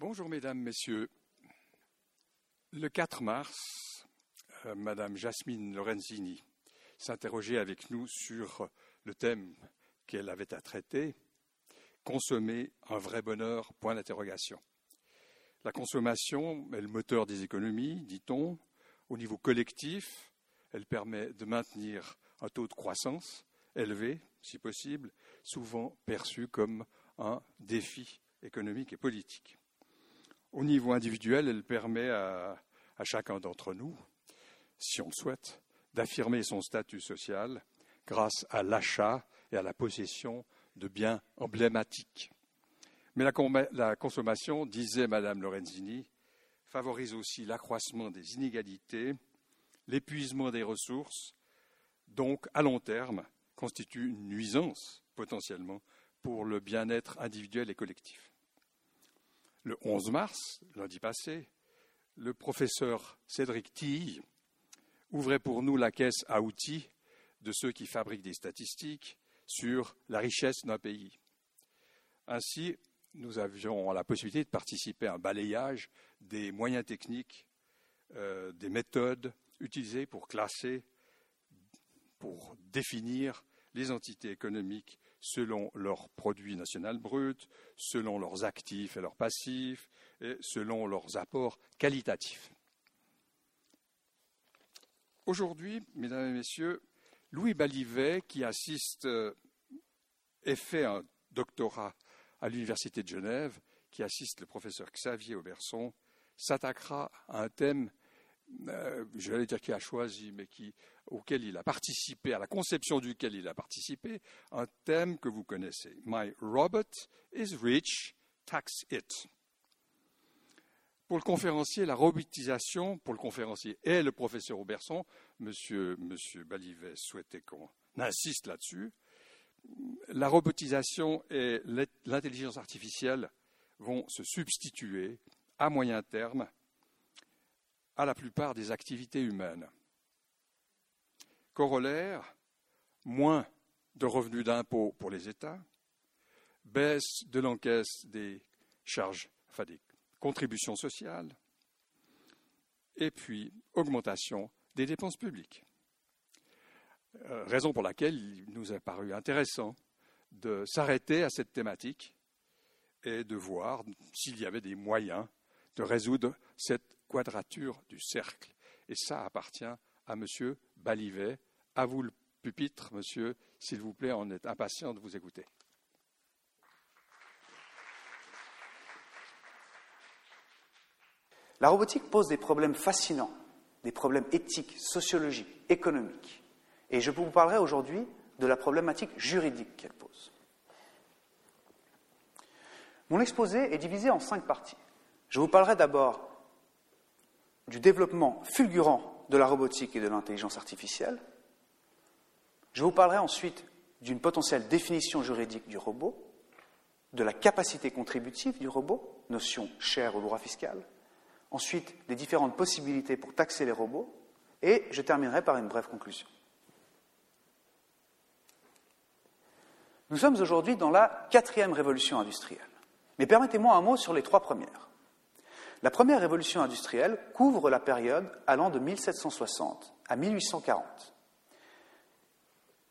Bonjour mesdames, messieurs. Le 4 mars, madame Jasmine Lorenzini s'interrogeait avec nous sur le thème qu'elle avait à traiter, consommer un vrai bonheur, point d'interrogation. La consommation est le moteur des économies, dit-on. Au niveau collectif, elle permet de maintenir un taux de croissance élevé, si possible, souvent perçu comme un défi économique et politique. Au niveau individuel, elle permet à chacun d'entre nous, si on le souhaite, d'affirmer son statut social grâce à l'achat et à la possession de biens emblématiques. Mais la consommation, disait Madame Lorenzini, favorise aussi l'accroissement des inégalités, l'épuisement des ressources, donc à long terme, constitue une nuisance potentiellement pour le bien-être individuel et collectif. Le 11 mars, lundi passé, le professeur Cédric Tille ouvrait pour nous la caisse à outils de ceux qui fabriquent des statistiques sur la richesse d'un pays. Ainsi, nous avions la possibilité de participer à un balayage des moyens techniques, des méthodes utilisées pour classer, pour définir les entités économiques selon leur produit national brut, selon leurs actifs et leurs passifs, et selon leurs apports qualitatifs. Aujourd'hui, mesdames et messieurs, Louis Ballivet, qui assiste et fait un doctorat à l'Université de Genève, qui assiste le professeur Xavier Oberson, s'attaquera à un thème, je vais dire qu'il a choisi, mais auquel il a participé, à la conception duquel il a participé, un thème que vous connaissez. « My robot is rich, tax it ». Pour le conférencier, la robotisation, pour le conférencier et le professeur Oberson, Monsieur Ballivet souhaitait qu'on insiste là-dessus, la robotisation et l'intelligence artificielle vont se substituer à moyen terme à la plupart des activités humaines. Corollaire, moins de revenus d'impôts pour les États, baisse de l'encaisse des charges, des contributions sociales, et puis augmentation des dépenses publiques. Raison pour laquelle il nous a paru intéressant de s'arrêter à cette thématique et de voir s'il y avait des moyens de résoudre cette quadrature du cercle. Et ça appartient à M. Ballivet. À vous le pupitre, monsieur, s'il vous plaît, on est impatient de vous écouter. La robotique pose des problèmes fascinants, des problèmes éthiques, sociologiques, économiques. Et je vous parlerai aujourd'hui de la problématique juridique qu'elle pose. Mon exposé est divisé en 5 parties. Je vous parlerai d'abord du développement fulgurant de la robotique et de l'intelligence artificielle. Je vous parlerai ensuite d'une potentielle définition juridique du robot, de la capacité contributive du robot, notion chère au droit fiscal. Ensuite, des différentes possibilités pour taxer les robots, et je terminerai par une brève conclusion. Nous sommes aujourd'hui dans la 4e révolution industrielle. Mais permettez-moi un mot sur les 3 premières. La première révolution industrielle couvre la période allant de 1760 à 1840.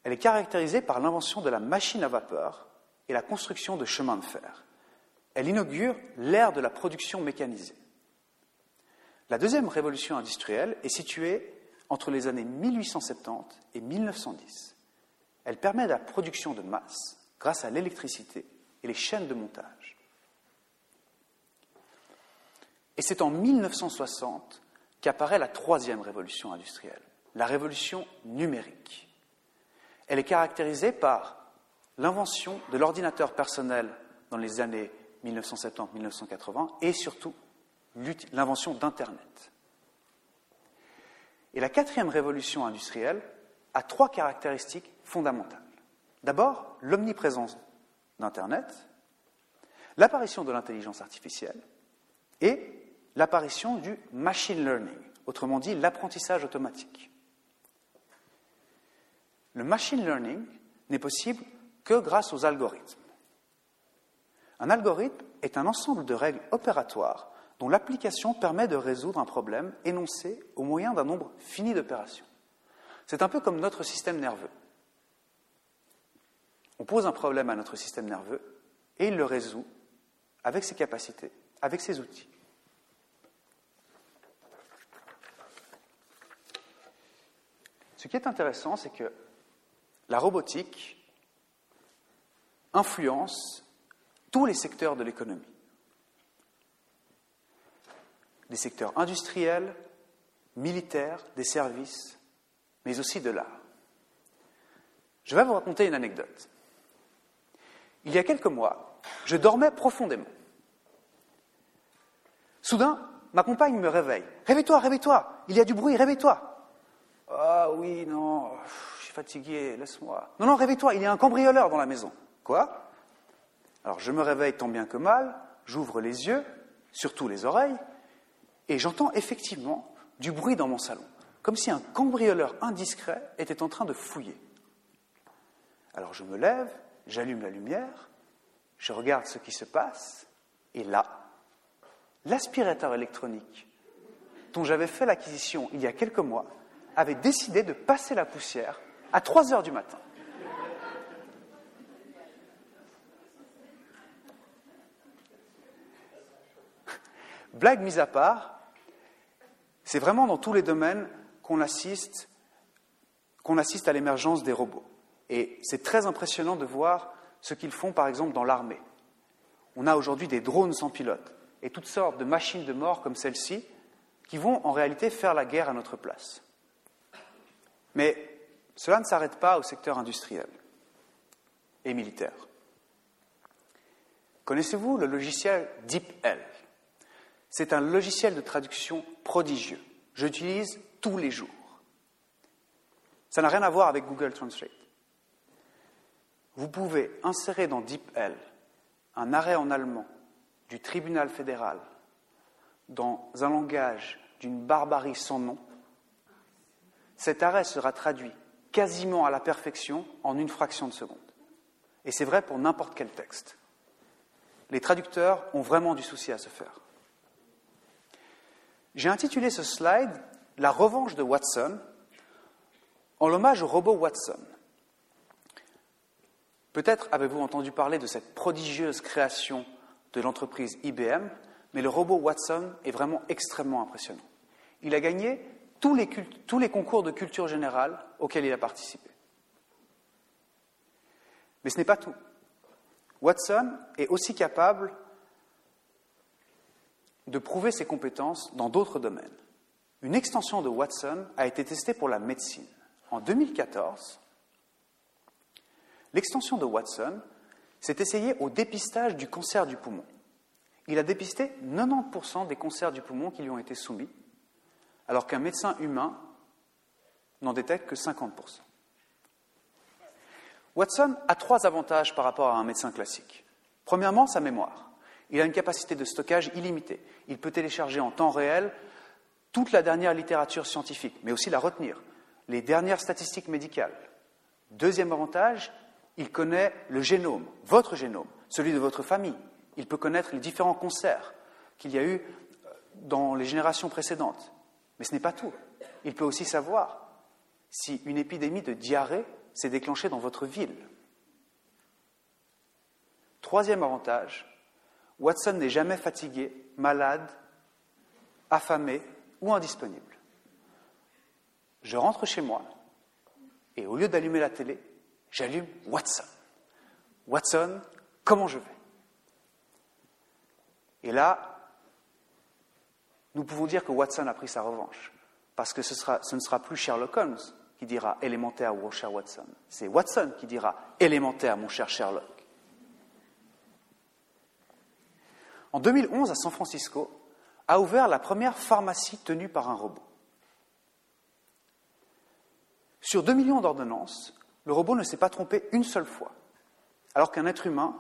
Elle est caractérisée par l'invention de la machine à vapeur et la construction de chemins de fer. Elle inaugure l'ère de la production mécanisée. La deuxième révolution industrielle est située entre les années 1870 et 1910. Elle permet la production de masse grâce à l'électricité et les chaînes de montage. Et c'est en 1960 qu'apparaît la 3e révolution industrielle, la révolution numérique. Elle est caractérisée par l'invention de l'ordinateur personnel dans les années 1970-1980 et surtout l'invention d'Internet. Et la 4e révolution industrielle a 3 caractéristiques fondamentales. D'abord, l'omniprésence d'Internet, l'apparition de l'intelligence artificielle et l'apparition du machine learning, autrement dit l'apprentissage automatique. Le machine learning n'est possible que grâce aux algorithmes. Un algorithme est un ensemble de règles opératoires dont l'application permet de résoudre un problème énoncé au moyen d'un nombre fini d'opérations. C'est un peu comme notre système nerveux. On pose un problème à notre système nerveux et il le résout avec ses capacités, avec ses outils. Ce qui est intéressant, c'est que la robotique influence tous les secteurs de l'économie. Des secteurs industriels, militaires, des services, mais aussi de l'art. Je vais vous raconter une anecdote. Il y a quelques mois, je dormais profondément. Soudain, ma compagne me réveille. « Réveille-toi, réveille-toi, il y a du bruit, réveille-toi !»« Ah oui, non, je suis fatigué, laisse-moi. »« Non, non, réveille-toi, il y a un cambrioleur dans la maison. »« Quoi ?» Alors je me réveille tant bien que mal, j'ouvre les yeux, surtout les oreilles, et j'entends effectivement du bruit dans mon salon, comme si un cambrioleur indiscret était en train de fouiller. Alors je me lève, j'allume la lumière, je regarde ce qui se passe, et là, l'aspirateur électronique dont j'avais fait l'acquisition il y a quelques mois avait décidé de passer la poussière à 3 heures du matin. Blague mise à part, c'est vraiment dans tous les domaines qu'on assiste à l'émergence des robots. Et c'est très impressionnant de voir ce qu'ils font, par exemple, dans l'armée. On a aujourd'hui des drones sans pilote et toutes sortes de machines de mort comme celle-ci qui vont en réalité faire la guerre à notre place. Mais cela ne s'arrête pas au secteur industriel et militaire. Connaissez-vous le logiciel DeepL ? C'est un logiciel de traduction prodigieux. J'utilise tous les jours. Ça n'a rien à voir avec Google Translate. Vous pouvez insérer dans DeepL un arrêt en allemand du tribunal fédéral dans un langage d'une barbarie sans nom. Cet arrêt sera traduit quasiment à la perfection en une fraction de seconde. Et c'est vrai pour n'importe quel texte. Les traducteurs ont vraiment du souci à se faire. J'ai intitulé ce slide « La revanche de Watson » en l'hommage au robot Watson. Peut-être avez-vous entendu parler de cette prodigieuse création de l'entreprise IBM, mais le robot Watson est vraiment extrêmement impressionnant. Il a gagné tous les concours de culture générale auxquels il a participé. Mais ce n'est pas tout. Watson est aussi capable de prouver ses compétences dans d'autres domaines. Une extension de Watson a été testée pour la médecine. En 2014, l'extension de Watson s'est essayée au dépistage du cancer du poumon. Il a dépisté 90% des cancers du poumon qui lui ont été soumis, alors qu'un médecin humain n'en détecte que 50%. Watson a 3 avantages par rapport à un médecin classique. Premièrement, sa mémoire. Il a une capacité de stockage illimitée. Il peut télécharger en temps réel toute la dernière littérature scientifique, mais aussi la retenir, les dernières statistiques médicales. Deuxième avantage, il connaît le génome, votre génome, celui de votre famille. Il peut connaître les différents cancers qu'il y a eu dans les générations précédentes. Mais ce n'est pas tout. Il peut aussi savoir si une épidémie de diarrhée s'est déclenchée dans votre ville. Troisième avantage, Watson n'est jamais fatigué, malade, affamé ou indisponible. Je rentre chez moi et au lieu d'allumer la télé, j'allume Watson. Watson, comment je vais ? Et là, nous pouvons dire que Watson a pris sa revanche parce que ce ne sera plus Sherlock Holmes qui dira « élémentaire, mon cher Watson ». C'est Watson qui dira « élémentaire, mon cher Sherlock ». En 2011, à San Francisco, a ouvert la première pharmacie tenue par un robot. Sur 2 millions d'ordonnances, le robot ne s'est pas trompé une seule fois, alors qu'un être humain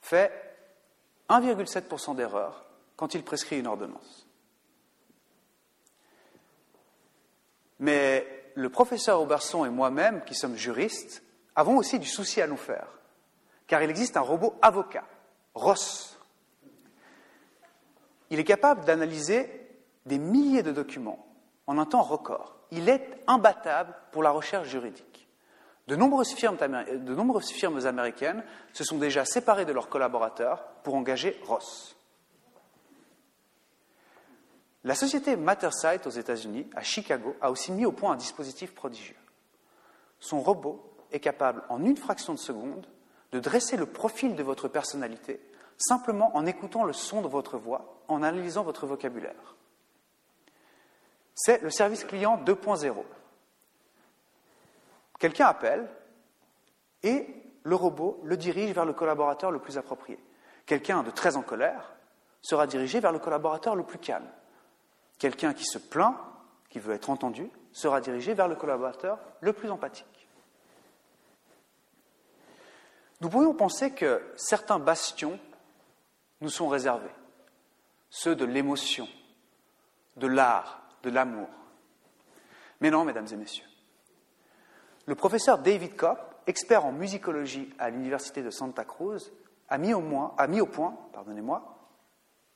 fait 1,7% d'erreurs quand il prescrit une ordonnance. Mais le professeur Oberson et moi-même, qui sommes juristes, avons aussi du souci à nous faire, car il existe un robot avocat Ross. Il est capable d'analyser des milliers de documents en un temps record. Il est imbattable pour la recherche juridique. De nombreuses firmes américaines se sont déjà séparées de leurs collaborateurs pour engager Ross. La société Mattersight aux États-Unis, à Chicago, a aussi mis au point un dispositif prodigieux. Son robot est capable, en une fraction de seconde, de dresser le profil de votre personnalité simplement en écoutant le son de votre voix, en analysant votre vocabulaire. C'est le service client 2.0. Quelqu'un appelle et le robot le dirige vers le collaborateur le plus approprié. Quelqu'un de très en colère sera dirigé vers le collaborateur le plus calme. Quelqu'un qui se plaint, qui veut être entendu, sera dirigé vers le collaborateur le plus empathique. Nous pourrions penser que certains bastions nous sont réservés, ceux de l'émotion, de l'art, de l'amour. Mais non, mesdames et messieurs. Le professeur David Kopp, expert en musicologie à l'université de Santa Cruz, a mis au point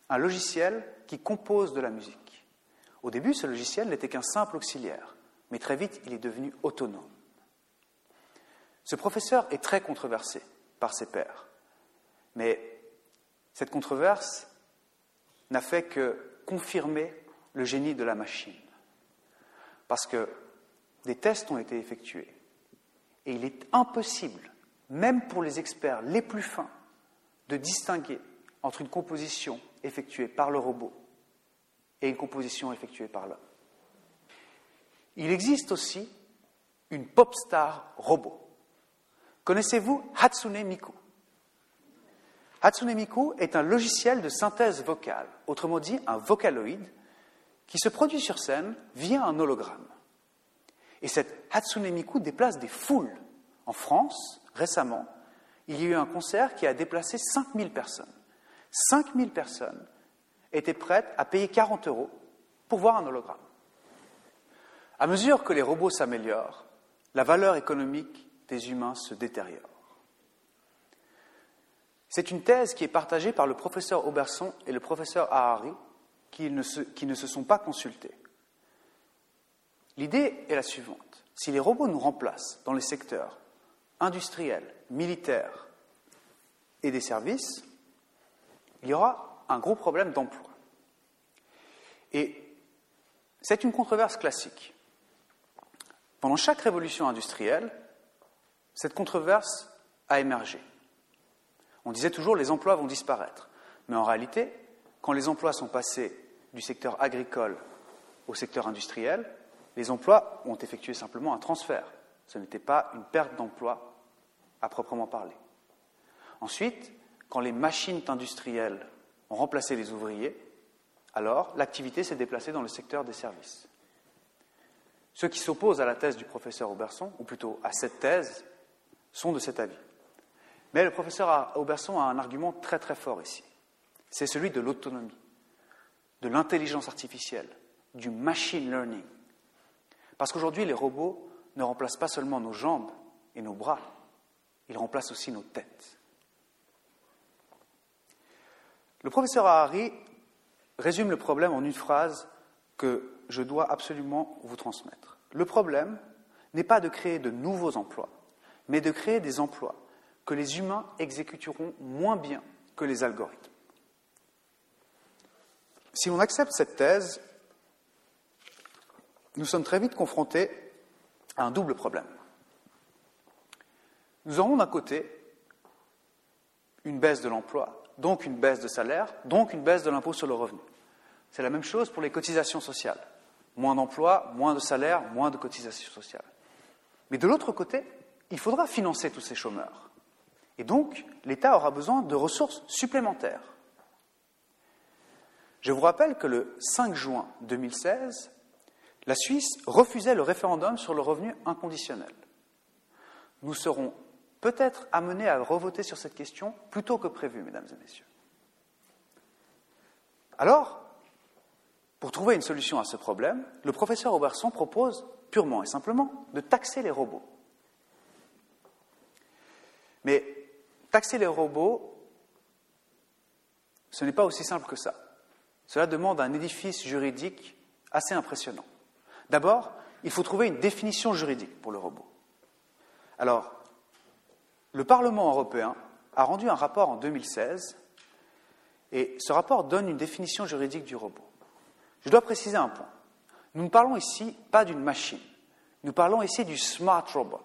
un logiciel qui compose de la musique. Au début, ce logiciel n'était qu'un simple auxiliaire, mais très vite, il est devenu autonome. Ce professeur est très controversé par ses pairs, mais cette controverse n'a fait que confirmer le génie de la machine, parce que des tests ont été effectués, et il est impossible, même pour les experts les plus fins, de distinguer entre une composition effectuée par le robot et une composition effectuée par l'homme. Il existe aussi une pop star robot. Connaissez-vous Hatsune Miku? Hatsune Miku est un logiciel de synthèse vocale, autrement dit un vocaloïde, qui se produit sur scène via un hologramme. Et cette Hatsune Miku déplace des foules. En France, récemment, il y a eu un concert qui a déplacé 5000 personnes. 5000 personnes étaient prêtes à payer 40 € pour voir un hologramme. À mesure que les robots s'améliorent, la valeur économique des humains se détériore. C'est une thèse qui est partagée par le professeur Oberson et le professeur Ahari, qui ne se sont pas consultés. L'idée est la suivante. Si les robots nous remplacent dans les secteurs industriels, militaires et des services, il y aura un gros problème d'emploi. Et c'est une controverse classique. Pendant chaque révolution industrielle, cette controverse a émergé. On disait toujours les emplois vont disparaître. Mais en réalité, quand les emplois sont passés du secteur agricole au secteur industriel, les emplois ont effectué simplement un transfert. Ce n'était pas une perte d'emploi à proprement parler. Ensuite, quand les machines industrielles ont remplacé les ouvriers, alors l'activité s'est déplacée dans le secteur des services. Ceux qui s'opposent à la thèse du professeur Oberson, ou plutôt à cette thèse, sont de cet avis. Mais le professeur Oberson a un argument très très fort ici. C'est celui de l'autonomie, de l'intelligence artificielle, du machine learning. Parce qu'aujourd'hui, les robots ne remplacent pas seulement nos jambes et nos bras, ils remplacent aussi nos têtes. Le professeur Ahari résume le problème en une phrase que je dois absolument vous transmettre. Le problème n'est pas de créer de nouveaux emplois, mais de créer des emplois que les humains exécuteront moins bien que les algorithmes. Si l'on accepte cette thèse, nous sommes très vite confrontés à un double problème. Nous aurons d'un côté une baisse de l'emploi, donc une baisse de salaire, donc une baisse de l'impôt sur le revenu. C'est la même chose pour les cotisations sociales. Moins d'emplois, moins de salaire, moins de cotisations sociales. Mais de l'autre côté, il faudra financer tous ces chômeurs. Et donc, l'État aura besoin de ressources supplémentaires. Je vous rappelle que le 5 juin 2016, la Suisse refusait le référendum sur le revenu inconditionnel. Nous serons peut-être amenés à revoter sur cette question plus tôt que prévu, mesdames et messieurs. Alors, pour trouver une solution à ce problème, le professeur Oberson propose purement et simplement de taxer les robots. Mais taxer les robots Ce n'est pas aussi simple que ça. Cela demande un édifice juridique assez impressionnant. D'abord, il faut trouver une définition juridique pour le robot. Alors, le Parlement européen a rendu un rapport en 2016, et ce rapport donne une définition juridique du robot. Je dois préciser un point. Nous ne parlons ici pas d'une machine. Nous parlons ici du smart robot,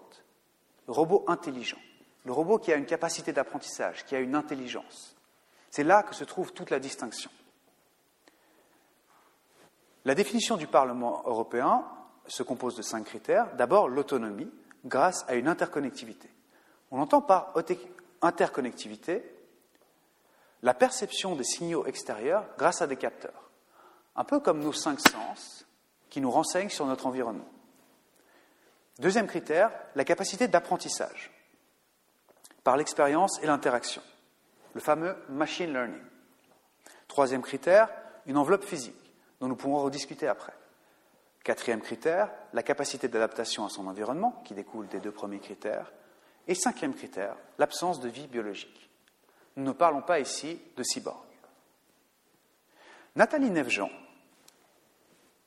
le robot intelligent, le robot qui a une capacité d'apprentissage, qui a une intelligence. C'est là que se trouve toute la distinction. La définition du Parlement européen se compose de 5 critères. D'abord, l'autonomie, grâce à une interconnectivité. On entend par interconnectivité la perception des signaux extérieurs grâce à des capteurs, un peu comme nos 5 sens qui nous renseignent sur notre environnement. Deuxième critère, la capacité d'apprentissage par l'expérience et l'interaction, le fameux machine learning. Troisième critère, une enveloppe physique, dont nous pourrons rediscuter après. Quatrième critère, la capacité d'adaptation à son environnement, qui découle des 2 premiers critères. Et cinquième critère, l'absence de vie biologique. Nous ne parlons pas ici de cyborg. Nathalie Nevejean,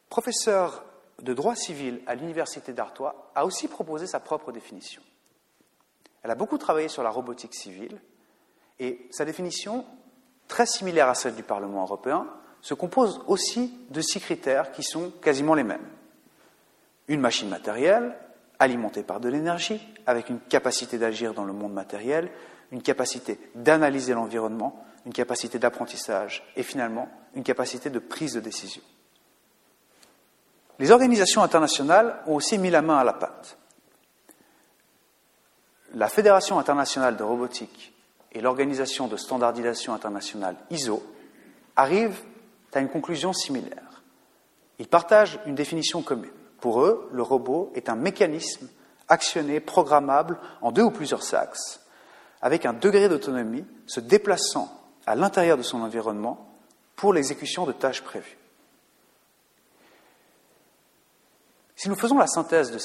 professeure de droit civil à l'Université d'Artois, a aussi proposé sa propre définition. Elle a beaucoup travaillé sur la robotique civile et sa définition, très similaire à celle du Parlement européen, se compose aussi de 6 critères qui sont quasiment les mêmes. Une machine matérielle, alimentée par de l'énergie, avec une capacité d'agir dans le monde matériel, une capacité d'analyser l'environnement, une capacité d'apprentissage et finalement une capacité de prise de décision. Les organisations internationales ont aussi mis la main à la pâte. La Fédération internationale de robotique et l'Organisation de standardisation internationale ISO arrivent à une conclusion similaire. Ils partagent une définition commune. Pour eux, le robot est un mécanisme actionné, programmable, en 2 ou plusieurs axes, avec un degré d'autonomie se déplaçant à l'intérieur de son environnement pour l'exécution de tâches prévues. Si nous faisons la synthèse de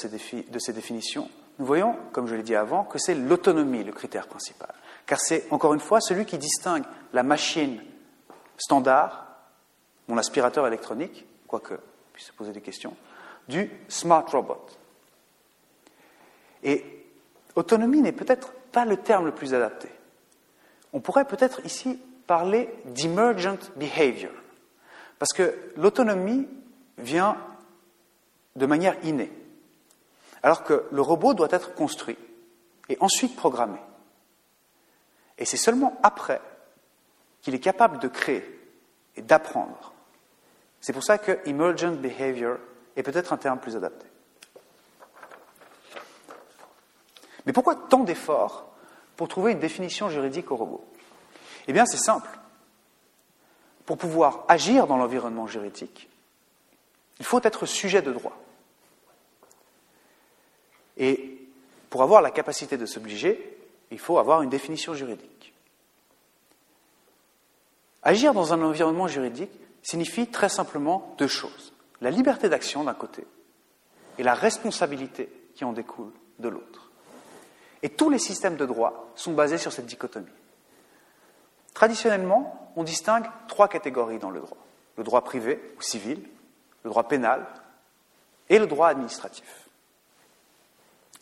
ces définitions, nous voyons, comme je l'ai dit avant, que c'est l'autonomie le critère principal, car c'est, encore une fois, celui qui distingue la machine standard, mon aspirateur électronique, quoique on puisse se poser des questions, du smart robot. Et autonomie n'est peut-être pas le terme le plus adapté. On pourrait peut-être ici parler d'emergent behavior, parce que l'autonomie vient de manière innée, alors que le robot doit être construit et ensuite programmé. Et c'est seulement après qu'il est capable de créer et d'apprendre. C'est pour ça que « emergent behavior » est peut-être un terme plus adapté. Mais pourquoi tant d'efforts pour trouver une définition juridique au robot? Eh bien, c'est simple. Pour pouvoir agir dans l'environnement juridique, il faut être sujet de droit. Et pour avoir la capacité de s'obliger, il faut avoir une définition juridique. Agir dans un environnement juridique signifie très simplement 2 choses. La liberté d'action d'un côté et la responsabilité qui en découle de l'autre. Et tous les systèmes de droit sont basés sur cette dichotomie. Traditionnellement, on distingue 3 catégories dans le droit privé ou civil, le droit pénal et le droit administratif.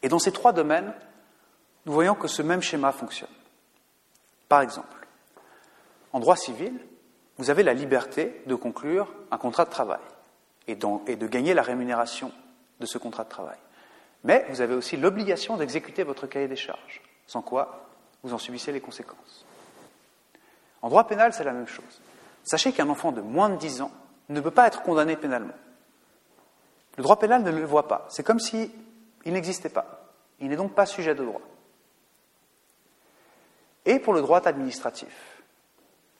Et dans ces 3 domaines, nous voyons que ce même schéma fonctionne. Par exemple, en droit civil, vous avez la liberté de conclure un contrat de travail et de gagner la rémunération de ce contrat de travail. Mais vous avez aussi l'obligation d'exécuter votre cahier des charges, sans quoi vous en subissez les conséquences. En droit pénal, c'est la même chose. Sachez qu'un enfant de moins de 10 ans ne peut pas être condamné pénalement. Le droit pénal ne le voit pas. C'est comme s'il n'existait pas. Il n'est donc pas sujet de droit. Et pour le droit administratif,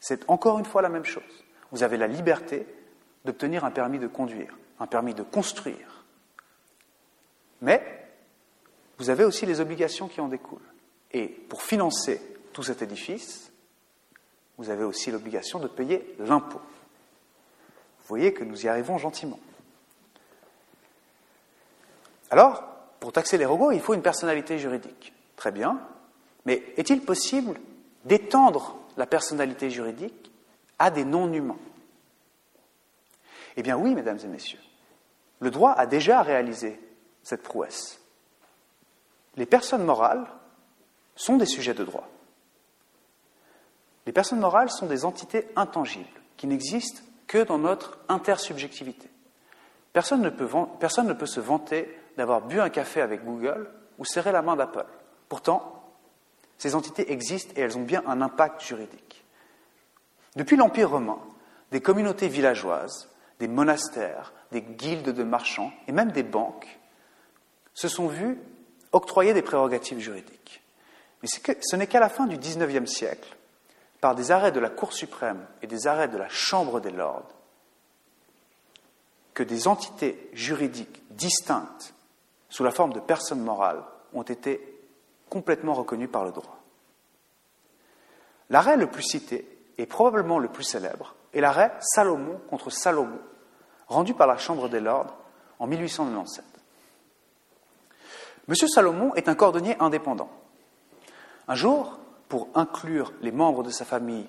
c'est encore une fois la même chose. Vous avez la liberté d'obtenir un permis de conduire, un permis de construire. Mais vous avez aussi les obligations qui en découlent. Et pour financer tout cet édifice, vous avez aussi l'obligation de payer l'impôt. Vous voyez que nous y arrivons gentiment. Alors, pour taxer les robots, il faut une personnalité juridique. Très bien, mais est-il possible d'étendre la personnalité juridique à des non-humains. Eh bien oui, mesdames et messieurs, le droit a déjà réalisé cette prouesse. Les personnes morales sont des sujets de droit. Les personnes morales sont des entités intangibles qui n'existent que dans notre intersubjectivité. Personne ne peut se vanter d'avoir bu un café avec Google ou serré la main d'Apple. Pourtant, ces entités existent et elles ont bien un impact juridique. Depuis l'Empire romain, des communautés villageoises, des monastères, des guildes de marchands et même des banques se sont vues octroyer des prérogatives juridiques. Mais ce n'est qu'à la fin du XIXe siècle, par des arrêts de la Cour suprême et des arrêts de la Chambre des lords, que des entités juridiques distinctes, sous la forme de personnes morales, ont été complètement reconnues par le droit. L'arrêt le plus cité, et probablement le plus célèbre, est l'arrêt Salomon contre Salomon, rendu par la Chambre des lords en 1897. Monsieur Salomon est un cordonnier indépendant. Un jour, pour inclure les membres de sa famille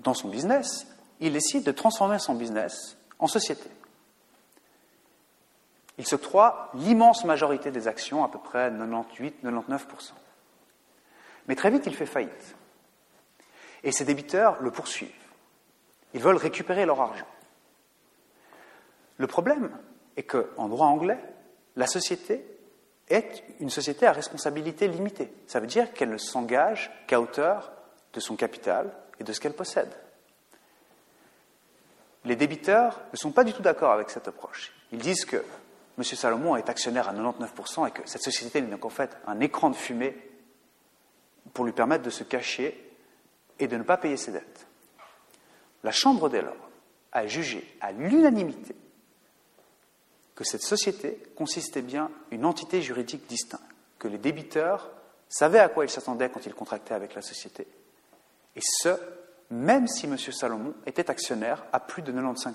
dans son business, il décide de transformer son business en société. Il s'octroie l'immense majorité des actions, à peu près 98-99%. Mais très vite, il fait faillite. Et ses débiteurs le poursuivent. Ils veulent récupérer leur argent. Le problème est qu'en droit anglais, la société est une société à responsabilité limitée. Ça veut dire qu'elle ne s'engage qu'à hauteur de son capital et de ce qu'elle possède. Les débiteurs ne sont pas du tout d'accord avec cette approche. Ils disent que M. Salomon est actionnaire à 99% et que cette société n'est qu'en fait un écran de fumée pour lui permettre de se cacher et de ne pas payer ses dettes. La Chambre des lords a jugé à l'unanimité que cette société consistait bien une entité juridique distincte, que les débiteurs savaient à quoi ils s'attendaient quand ils contractaient avec la société, et ce, même si M. Salomon était actionnaire à plus de 95%.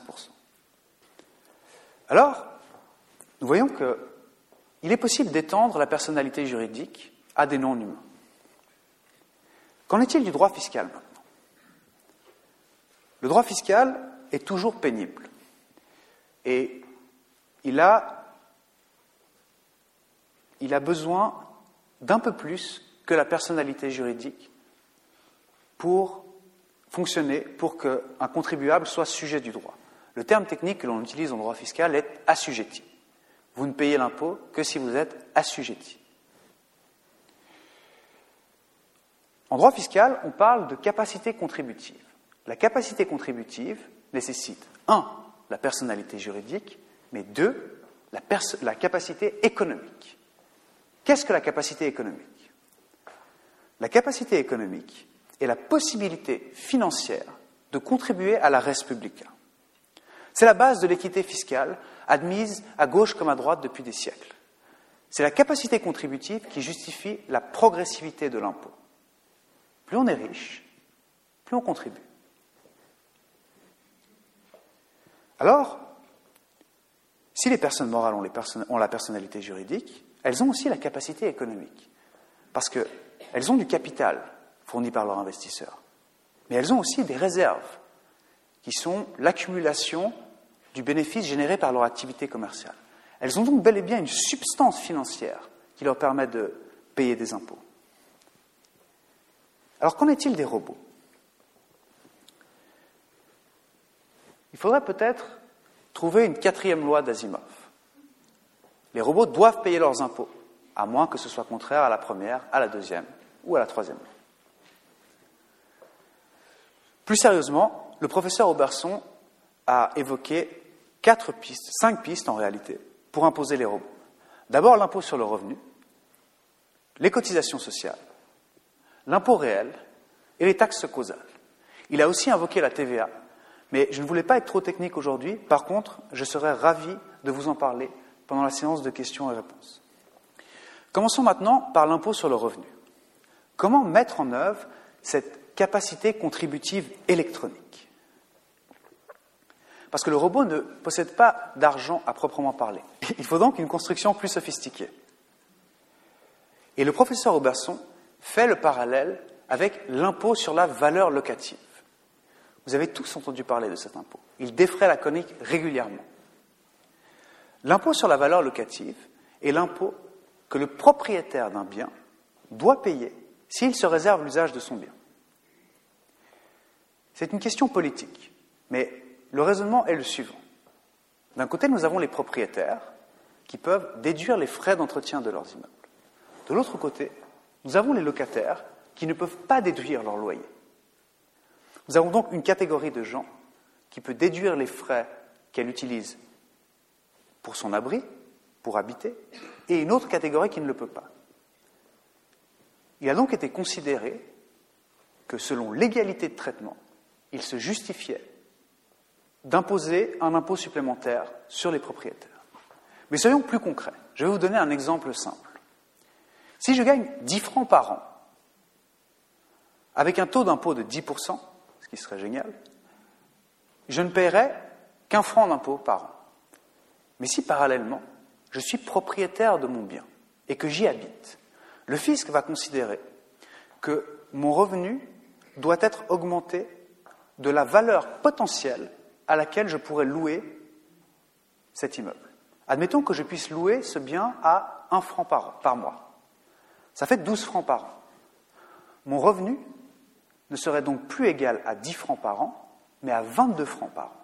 Alors, nous voyons qu'il est possible d'étendre la personnalité juridique à des non-humains. Qu'en est-il du droit fiscal maintenant ? Le droit fiscal est toujours pénible, et il a besoin d'un peu plus que la personnalité juridique pour fonctionner, pour qu'un contribuable soit sujet du droit. Le terme technique que l'on utilise en droit fiscal est « assujetti ». Vous ne payez l'impôt que si vous êtes assujetti. En droit fiscal, on parle de capacité contributive. La capacité contributive nécessite, 1, la personnalité juridique, mais 2, la capacité économique. Qu'est-ce que la capacité économique ? La capacité économique est la possibilité financière de contribuer à la res publica. C'est la base de l'équité fiscale admise à gauche comme à droite depuis des siècles. C'est la capacité contributive qui justifie la progressivité de l'impôt. Plus on est riche, plus on contribue. Alors, si les personnes morales ont la personnalité juridique, elles ont aussi la capacité économique, parce qu'elles ont du capital fourni par leurs investisseurs, mais elles ont aussi des réserves, qui sont l'accumulation du bénéfice généré par leur activité commerciale. Elles ont donc bel et bien une substance financière qui leur permet de payer des impôts. Alors, qu'en est-il des robots ? Il faudrait peut-être trouver une 4e loi d'Asimov. Les robots doivent payer leurs impôts, à moins que ce soit contraire à la 1ère, à la 2e ou à la 3e loi. Plus sérieusement, le professeur Oberson a évoqué 5 pistes en réalité pour imposer les robots. D'abord l'impôt sur le revenu, les cotisations sociales, l'impôt réel et les taxes causales. Il a aussi invoqué la TVA. Mais je ne voulais pas être trop technique aujourd'hui. Par contre, je serais ravi de vous en parler pendant la séance de questions et réponses. Commençons maintenant par l'impôt sur le revenu. Comment mettre en œuvre cette capacité contributive électronique ? Parce que le robot ne possède pas d'argent à proprement parler. Il faut donc une construction plus sophistiquée. Et le professeur Oberson fait le parallèle avec l'impôt sur la valeur locative. Vous avez tous entendu parler de cet impôt. Il défraie la chronique régulièrement. L'impôt sur la valeur locative est l'impôt que le propriétaire d'un bien doit payer s'il se réserve l'usage de son bien. C'est une question politique, mais le raisonnement est le suivant. D'un côté, nous avons les propriétaires qui peuvent déduire les frais d'entretien de leurs immeubles. De l'autre côté, nous avons les locataires qui ne peuvent pas déduire leur loyer. Nous avons donc une catégorie de gens qui peut déduire les frais qu'elle utilise pour son abri, pour habiter, et une autre catégorie qui ne le peut pas. Il a donc été considéré que selon l'égalité de traitement, il se justifiait d'imposer un impôt supplémentaire sur les propriétaires. Mais soyons plus concrets. Je vais vous donner un exemple simple. Si je gagne 10 francs par an, avec un taux d'impôt de 10%, ce qui serait génial, je ne paierai qu'un franc d'impôt par an. Mais si parallèlement, je suis propriétaire de mon bien et que j'y habite, le fisc va considérer que mon revenu doit être augmenté de la valeur potentielle à laquelle je pourrais louer cet immeuble. Admettons que je puisse louer ce bien à 1 franc par mois. Ça fait 12 francs par an. Mon revenu ne serait donc plus égal à 10 francs par an, mais à 22 francs par an.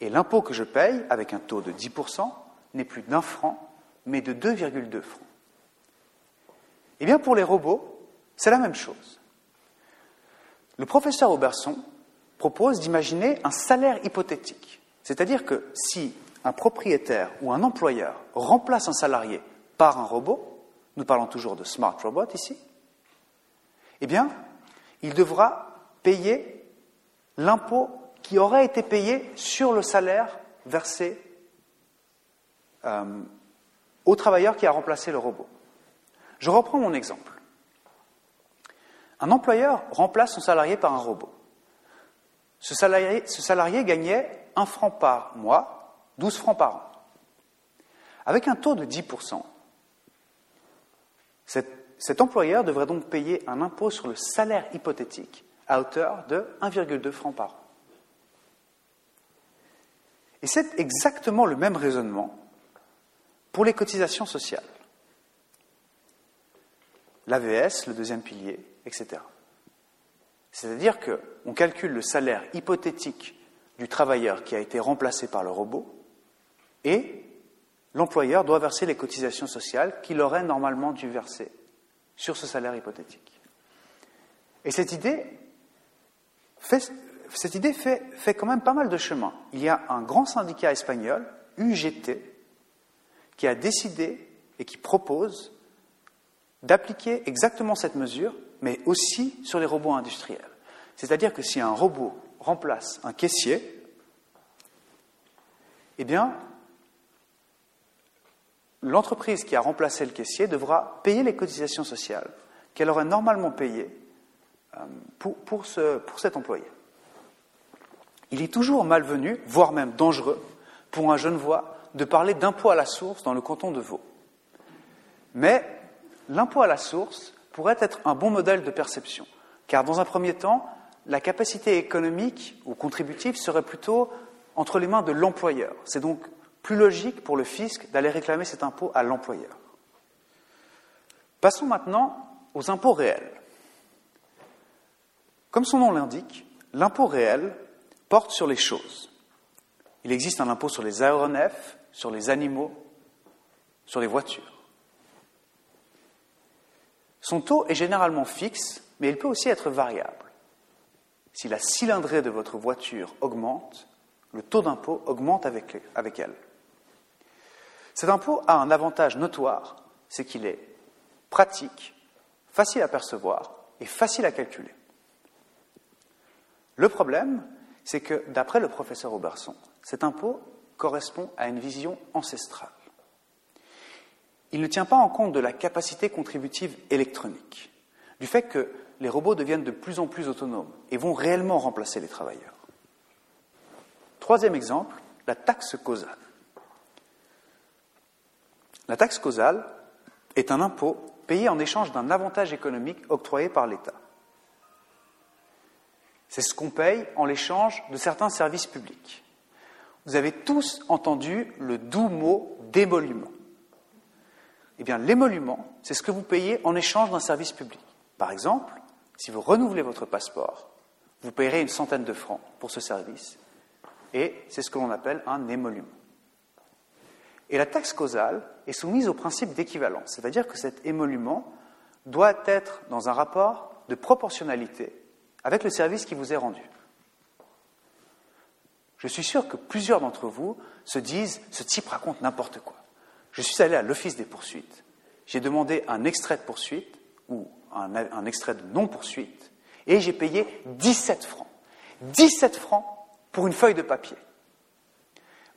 Et l'impôt que je paye, avec un taux de 10%, n'est plus d'un franc, mais de 2,2 francs. Eh bien, pour les robots, c'est la même chose. Le professeur Oberson propose d'imaginer un salaire hypothétique. C'est-à-dire que si un propriétaire ou un employeur remplace un salarié par un robot, nous parlons toujours de smart robot ici, eh bien, il devra payer l'impôt qui aurait été payé sur le salaire versé au travailleur qui a remplacé le robot. Je reprends mon exemple. Un employeur remplace son salarié par un robot. Ce salarié gagnait 1 franc par mois, 12 francs par an. Avec un taux de 10%, cet employeur devrait donc payer un impôt sur le salaire hypothétique à hauteur de 1,2 francs par an. Et c'est exactement le même raisonnement pour les cotisations sociales. L'AVS, le deuxième pilier, etc. C'est-à-dire qu'on calcule le salaire hypothétique du travailleur qui a été remplacé par le robot et l'employeur doit verser les cotisations sociales qu'il aurait normalement dû verser sur ce salaire hypothétique. Et cette idée fait quand même pas mal de chemin. Il y a un grand syndicat espagnol, UGT, qui a décidé et qui propose d'appliquer exactement cette mesure mais aussi sur les robots industriels. C'est-à-dire que si un robot remplace un caissier, eh bien, l'entreprise qui a remplacé le caissier devra payer les cotisations sociales qu'elle aurait normalement payées pour cet employé. Il est toujours malvenu, voire même dangereux, pour un Genevois de parler d'impôt à la source dans le canton de Vaud. Mais l'impôt à la source pourrait être un bon modèle de perception, car dans un premier temps, la capacité économique ou contributive serait plutôt entre les mains de l'employeur. C'est donc plus logique pour le fisc d'aller réclamer cet impôt à l'employeur. Passons maintenant aux impôts réels. Comme son nom l'indique, l'impôt réel porte sur les choses. Il existe un impôt sur les aéronefs, sur les animaux, sur les voitures. Son taux est généralement fixe, mais il peut aussi être variable. Si la cylindrée de votre voiture augmente, le taux d'impôt augmente avec elle. Cet impôt a un avantage notoire, c'est qu'il est pratique, facile à percevoir et facile à calculer. Le problème, c'est que, d'après le professeur Oberson, cet impôt correspond à une vision ancestrale. Il ne tient pas en compte de la capacité contributive électronique, du fait que les robots deviennent de plus en plus autonomes et vont réellement remplacer les travailleurs. Troisième exemple, la taxe causale. La taxe causale est un impôt payé en échange d'un avantage économique octroyé par l'État. C'est ce qu'on paye en l'échange de certains services publics. Vous avez tous entendu le doux mot d'émolument. Eh bien, l'émolument, c'est ce que vous payez en échange d'un service public. Par exemple, si vous renouvelez votre passeport, vous payerez 100 francs pour ce service. Et c'est ce que l'on appelle un émolument. Et la taxe causale est soumise au principe d'équivalence, c'est-à-dire que cet émolument doit être dans un rapport de proportionnalité avec le service qui vous est rendu. Je suis sûr que plusieurs d'entre vous se disent « ce type raconte n'importe quoi ». Je suis allé à l'office des poursuites, j'ai demandé un extrait de poursuite ou un extrait de non-poursuite et j'ai payé 17 francs. 17 francs pour une feuille de papier.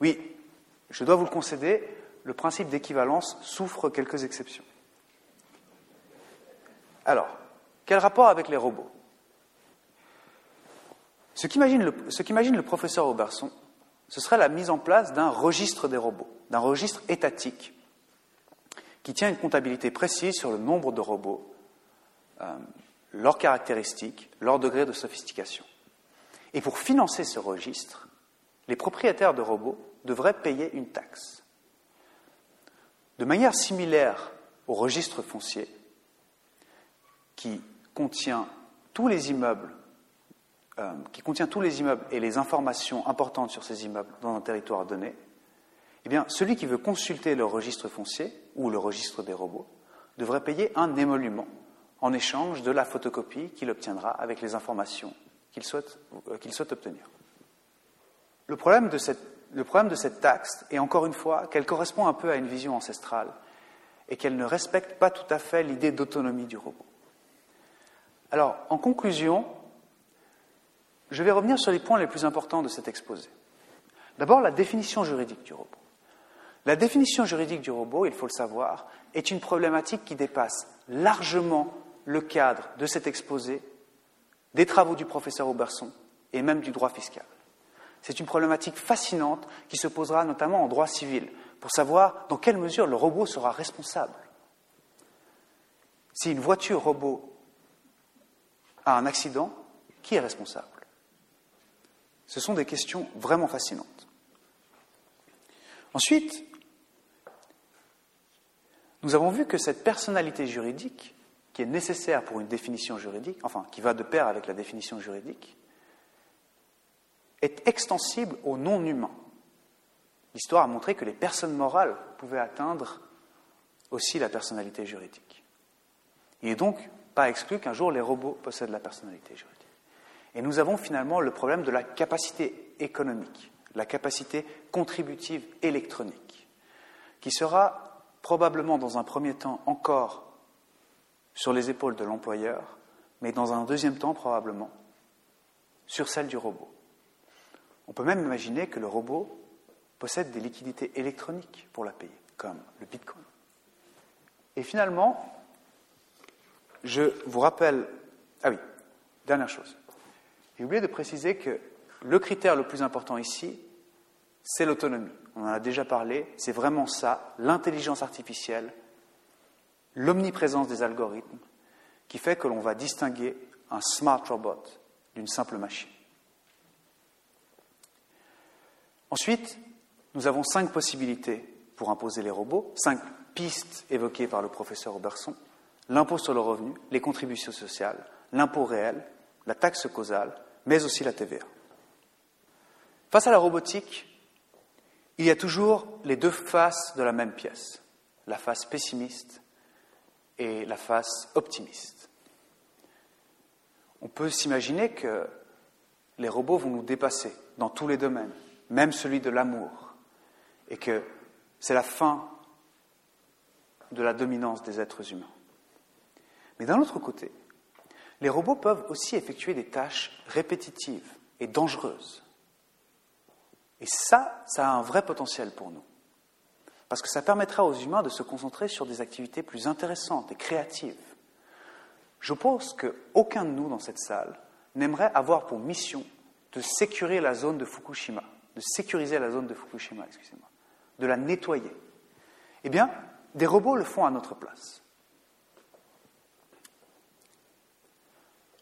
Oui, je dois vous le concéder, le principe d'équivalence souffre quelques exceptions. Alors, quel rapport avec les robots ? Ce qu'imagine le professeur Oberson, ce serait la mise en place d'un registre des robots, d'un registre étatique, qui tient une comptabilité précise sur le nombre de robots, leurs caractéristiques, leur degré de sophistication. Et pour financer ce registre, les propriétaires de robots devraient payer une taxe. De manière similaire au registre foncier, qui contient tous les immeubles et les informations importantes sur ces immeubles dans un territoire donné, eh bien, celui qui veut consulter le registre foncier ou le registre des robots devrait payer un émolument en échange de la photocopie qu'il obtiendra avec les informations qu'il souhaite obtenir. Le problème de cette taxe est encore une fois qu'elle correspond un peu à une vision ancestrale et qu'elle ne respecte pas tout à fait l'idée d'autonomie du robot. Alors, en conclusion, je vais revenir sur les points les plus importants de cet exposé. D'abord, la définition juridique du robot. La définition juridique du robot, il faut le savoir, est une problématique qui dépasse largement le cadre de cet exposé, des travaux du professeur Oberson et même du droit fiscal. C'est une problématique fascinante qui se posera notamment en droit civil, pour savoir dans quelle mesure le robot sera responsable. Si une voiture robot a un accident, qui est responsable ? Ce sont des questions vraiment fascinantes. Ensuite, nous avons vu que cette personnalité juridique, qui est nécessaire pour une définition juridique, enfin, qui va de pair avec la définition juridique, est extensible aux non-humains. L'histoire a montré que les personnes morales pouvaient atteindre aussi la personnalité juridique. Il n'est donc pas exclu qu'un jour les robots possèdent la personnalité juridique. Et nous avons finalement le problème de la capacité économique, la capacité contributive électronique, qui sera probablement dans un premier temps encore sur les épaules de l'employeur, mais dans un deuxième temps probablement sur celle du robot. On peut même imaginer que le robot possède des liquidités électroniques pour la payer, comme le bitcoin. Et finalement, je vous rappelle... Ah oui, dernière chose. J'ai oublié de préciser que le critère le plus important ici, c'est l'autonomie. On en a déjà parlé, c'est vraiment ça, l'intelligence artificielle, l'omniprésence des algorithmes, qui fait que l'on va distinguer un smart robot d'une simple machine. Ensuite, nous avons 5 possibilités pour imposer les robots, 5 pistes évoquées par le professeur Oberson, l'impôt sur le revenu, les contributions sociales, l'impôt réel, la taxe causale, mais aussi la TVA. Face à la robotique, il y a toujours les deux faces de la même pièce, la face pessimiste et la face optimiste. On peut s'imaginer que les robots vont nous dépasser dans tous les domaines, même celui de l'amour, et que c'est la fin de la dominance des êtres humains. Mais d'un autre côté, les robots peuvent aussi effectuer des tâches répétitives et dangereuses. Et ça a un vrai potentiel pour nous. Parce que ça permettra aux humains de se concentrer sur des activités plus intéressantes et créatives. Je pense qu'aucun de nous dans cette salle n'aimerait avoir pour mission de sécuriser la zone de Fukushima, de la nettoyer. Eh bien, des robots le font à notre place.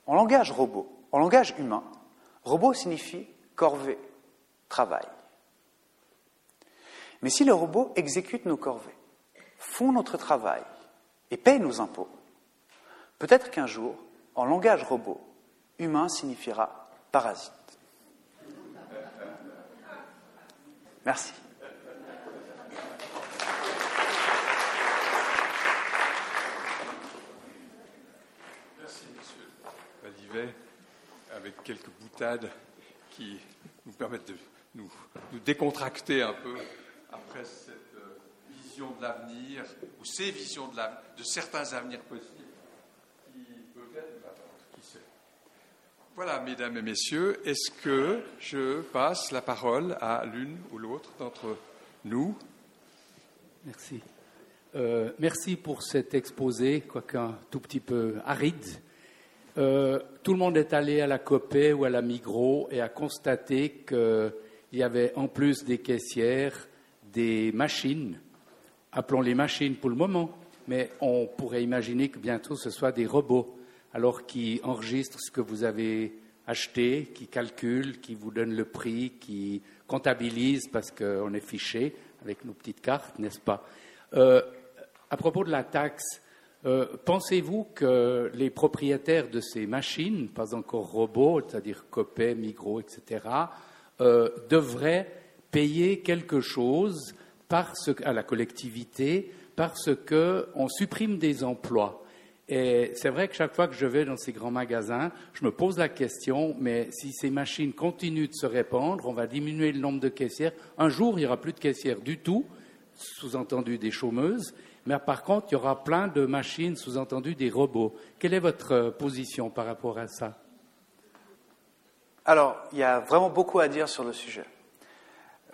En langage humain, Robot signifie corvée, travail. Mais si le robot exécute nos corvées, font notre travail et paye nos impôts, peut-être qu'un jour, en langage robot, humain signifiera parasite. Merci. Merci, monsieur Ballivet, avec quelques boutades qui nous permettent de nous décontracter un peu après cette vision de l'avenir, ou ces visions de l'avenir, de certains avenirs possibles, qui peut-être nous attendent, qui sait. Voilà, mesdames et messieurs, est-ce que je passe la parole à l'une ou l'autre d'entre nous? Merci. Merci pour cet exposé, quoique un tout petit peu aride. Tout le monde est allé à la Copé ou à la Migros et a constaté qu'il y avait en plus des caissières, des machines, appelons-les machines pour le moment, mais on pourrait imaginer que bientôt ce soit des robots. Alors qui enregistre ce que vous avez acheté, qui calcule, qui vous donne le prix, qui comptabilise parce qu'on est fiché avec nos petites cartes, n'est-ce pas? À propos de la taxe, pensez-vous que les propriétaires de ces machines, pas encore robots, c'est-à-dire Copé, Migros, etc., devraient payer quelque chose à la collectivité parce qu'on supprime des emplois? Et c'est vrai que chaque fois que je vais dans ces grands magasins, je me pose la question, mais si ces machines continuent de se répandre, on va diminuer le nombre de caissières. Un jour, il n'y aura plus de caissières du tout, sous-entendu des chômeuses, mais par contre, il y aura plein de machines, sous-entendu des robots. Quelle est votre position par rapport à ça? Alors, il y a vraiment beaucoup à dire sur le sujet.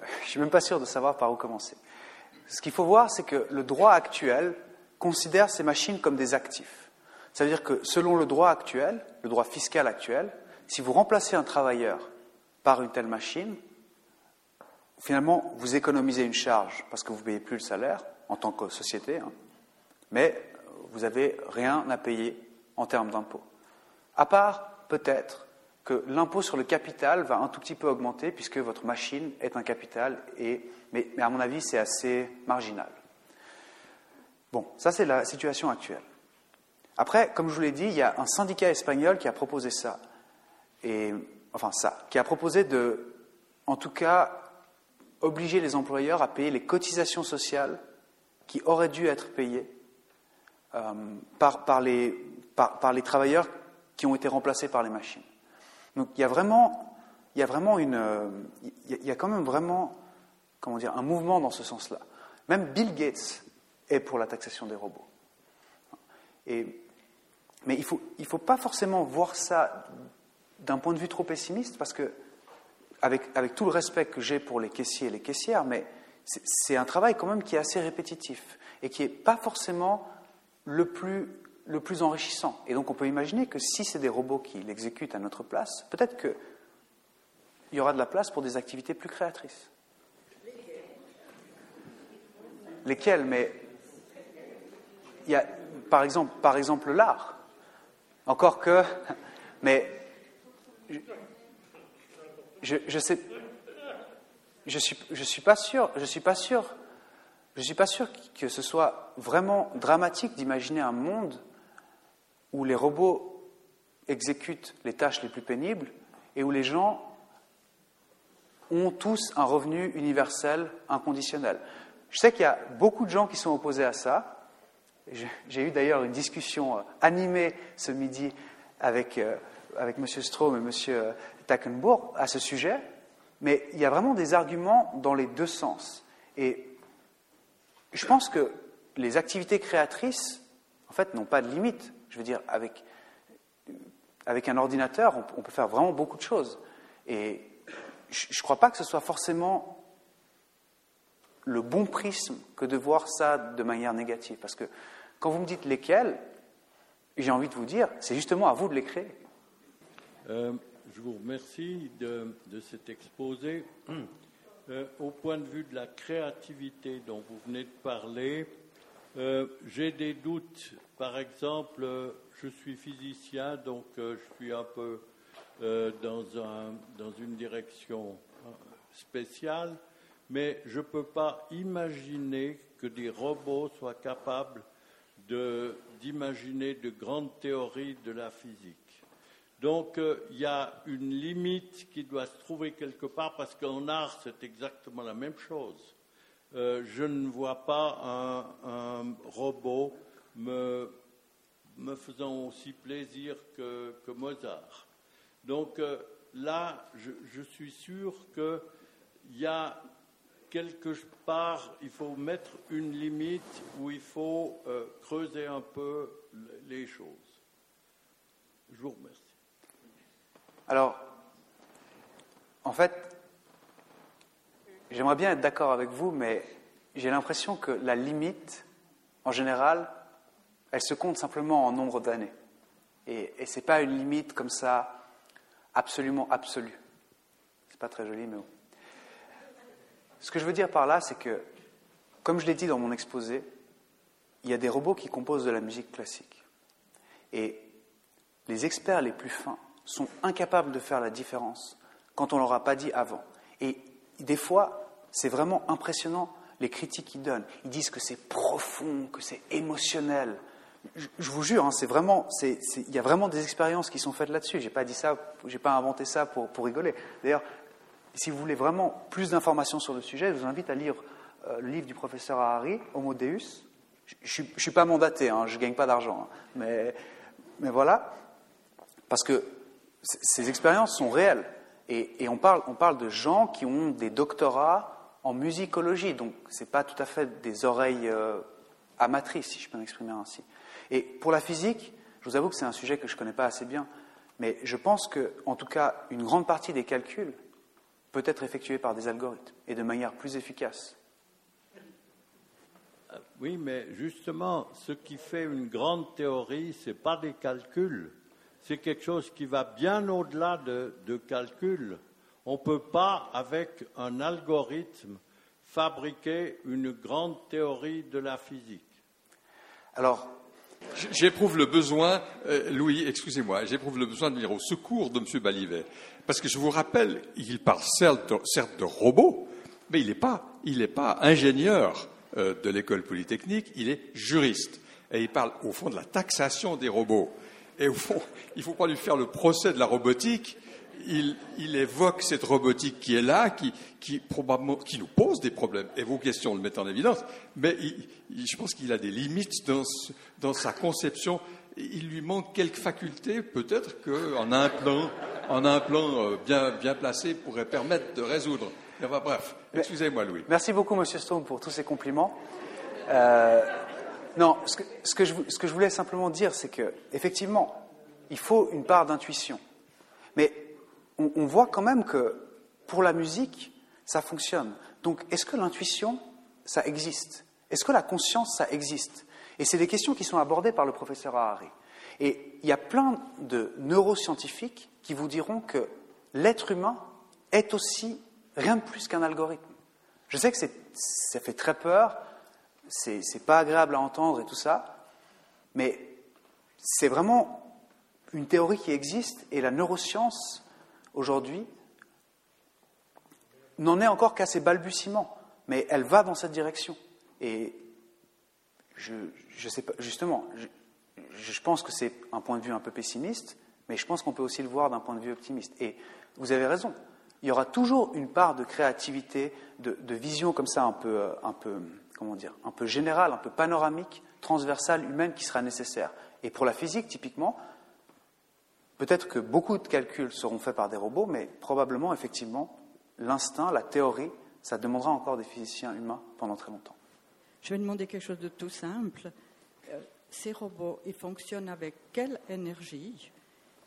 Je ne suis même pas sûr de savoir par où commencer. Ce qu'il faut voir, c'est que le droit actuel considère ces machines comme des actifs. Ça veut dire que selon le droit actuel, le droit fiscal actuel, si vous remplacez un travailleur par une telle machine, finalement, vous économisez une charge parce que vous ne payez plus le salaire en tant que société, hein, mais vous n'avez rien à payer en termes d'impôts. À part, peut-être, que l'impôt sur le capital va un tout petit peu augmenter puisque votre machine est un capital, mais à mon avis, c'est assez marginal. Bon, ça c'est la situation actuelle. Après, comme je vous l'ai dit, il y a un syndicat espagnol qui a proposé ça. Qui a proposé de, en tout cas, obliger les employeurs à payer les cotisations sociales qui auraient dû être payées par les travailleurs qui ont été remplacés par les machines. Donc il y a quand même un mouvement dans ce sens-là. Même Bill Gates et pour la taxation des robots. Mais il faut pas forcément voir ça d'un point de vue trop pessimiste, parce que, avec tout le respect que j'ai pour les caissiers et les caissières, mais c'est un travail quand même qui est assez répétitif et qui n'est pas forcément le plus enrichissant. Et donc on peut imaginer que si c'est des robots qui l'exécutent à notre place, peut-être qu'il y aura de la place pour des activités plus créatrices. Lesquelles? Mais il y a, par exemple, l'art. Encore que... Mais... Je ne suis pas sûr que ce soit vraiment dramatique d'imaginer un monde où les robots exécutent les tâches les plus pénibles et où les gens ont tous un revenu universel inconditionnel. Je sais qu'il y a beaucoup de gens qui sont opposés à ça. J'ai eu d'ailleurs une discussion animée ce midi avec M. Strom et M. Tecklenburg à ce sujet, mais il y a vraiment des arguments dans les deux sens. Et je pense que les activités créatrices, en fait, n'ont pas de limite. Je veux dire, avec un ordinateur, on peut faire vraiment beaucoup de choses. Et je ne crois pas que ce soit forcément le bon prisme que de voir ça de manière négative. Parce que quand vous me dites lesquels, j'ai envie de vous dire, c'est justement à vous de les créer. Je vous remercie de cet exposé. Au point de vue de la créativité dont vous venez de parler, j'ai des doutes. Par exemple, je suis physicien, donc je suis un peu dans une direction spéciale, mais je ne peux pas imaginer que des robots soient capables d'imaginer de grandes théories de la physique. Donc, il y a une limite qui doit se trouver quelque part, parce qu'en art, c'est exactement la même chose. Je ne vois pas un robot me faisant aussi plaisir que Mozart. Donc, là, je suis sûr qu'il y a quelque part, il faut mettre une limite où il faut creuser un peu les choses. Je vous remercie. Alors, en fait, j'aimerais bien être d'accord avec vous, mais j'ai l'impression que la limite, en général, elle se compte simplement en nombre d'années. Et ce n'est pas une limite comme ça, absolument absolue. Ce n'est pas très joli, mais bon. Ce que je veux dire par là, c'est que, comme je l'ai dit dans mon exposé, il y a des robots qui composent de la musique classique. Et les experts les plus fins sont incapables de faire la différence quand on ne leur a pas dit avant. Et des fois, c'est vraiment impressionnant les critiques qu'ils donnent. Ils disent que c'est profond, que c'est émotionnel. Je vous jure, hein, il y a vraiment des expériences qui sont faites là-dessus. Je n'ai pas dit ça, je n'ai pas inventé ça pour rigoler. D'ailleurs, si vous voulez vraiment plus d'informations sur le sujet, je vous invite à lire le livre du professeur Ahari, Homo Deus. Je ne suis pas mandaté, hein, je ne gagne pas d'argent. Hein, mais voilà, parce que ces expériences sont réelles. Et on parle de gens qui ont des doctorats en musicologie, donc ce n'est pas tout à fait des oreilles amatrices, si je peux m'exprimer ainsi. Et pour la physique, je vous avoue que c'est un sujet que je ne connais pas assez bien, mais je pense que, en tout cas, une grande partie des calculs peut être effectuée par des algorithmes, et de manière plus efficace. Oui, mais justement, ce qui fait une grande théorie, ce n'est pas des calculs. C'est quelque chose qui va bien au-delà de calcul. On ne peut pas, avec un algorithme, fabriquer une grande théorie de la physique. Alors, j'éprouve le besoin, Louis, excusez-moi, j'éprouve le besoin de venir au secours de M. Ballivet. Parce que je vous rappelle, il parle certes de robots, mais il n'est pas ingénieur de l'école polytechnique, il est juriste. Et il parle, au fond, de la taxation des robots. Et au fond, il ne faut pas lui faire le procès de la robotique. Il évoque cette robotique qui est là, qui nous pose des problèmes. Et vos questions le mettent en évidence. Mais je pense qu'il a des limites dans sa conception. Il lui manque quelques facultés, peut-être qu'en un plan bien placé pourrait permettre de résoudre. Enfin, bref, excusez-moi, Louis. Merci beaucoup, Monsieur Strom, pour tous ces compliments. Non, ce que je voulais simplement dire, c'est qu'effectivement, il faut une part d'intuition. Mais on voit quand même que pour la musique, ça fonctionne. Donc, est-ce que l'intuition, ça existe? Est-ce que la conscience, ça existe? Et c'est des questions qui sont abordées par le professeur Harari. Et il y a plein de neuroscientifiques qui vous diront que l'être humain est aussi rien de plus qu'un algorithme. Je sais que ça fait très peur. C'est pas agréable à entendre et tout ça, mais c'est vraiment une théorie qui existe et la neuroscience, aujourd'hui, n'en est encore qu'à ses balbutiements, mais elle va dans cette direction. Et je sais pas, justement, je pense que c'est un point de vue un peu pessimiste, mais je pense qu'on peut aussi le voir d'un point de vue optimiste. Et vous avez raison, il y aura toujours une part de créativité, de vision comme ça un peu comment dire, un peu général, un peu panoramique, transversal, humaine, qui sera nécessaire. Et pour la physique, typiquement, peut-être que beaucoup de calculs seront faits par des robots, mais probablement, effectivement, l'instinct, la théorie, ça demandera encore des physiciens humains pendant très longtemps. Je vais demander quelque chose de tout simple. Ces robots, ils fonctionnent avec quelle énergie?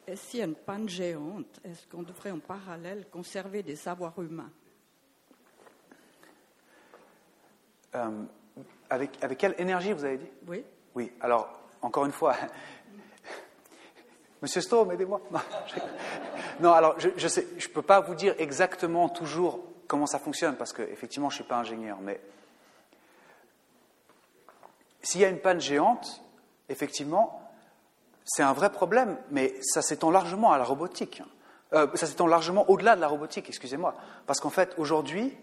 Et s'il y a une panne géante, est-ce qu'on devrait en parallèle conserver des savoirs humains? Avec quelle énergie, vous avez dit? Oui. Oui, alors, encore une fois, Monsieur Strom, aidez-moi. Non, alors, je ne peux pas vous dire exactement toujours comment ça fonctionne, parce qu'effectivement, je ne suis pas ingénieur, mais s'il y a une panne géante, effectivement, c'est un vrai problème, mais ça s'étend largement à la robotique. ça s'étend largement au-delà de la robotique, excusez-moi, parce qu'en fait, aujourd'hui,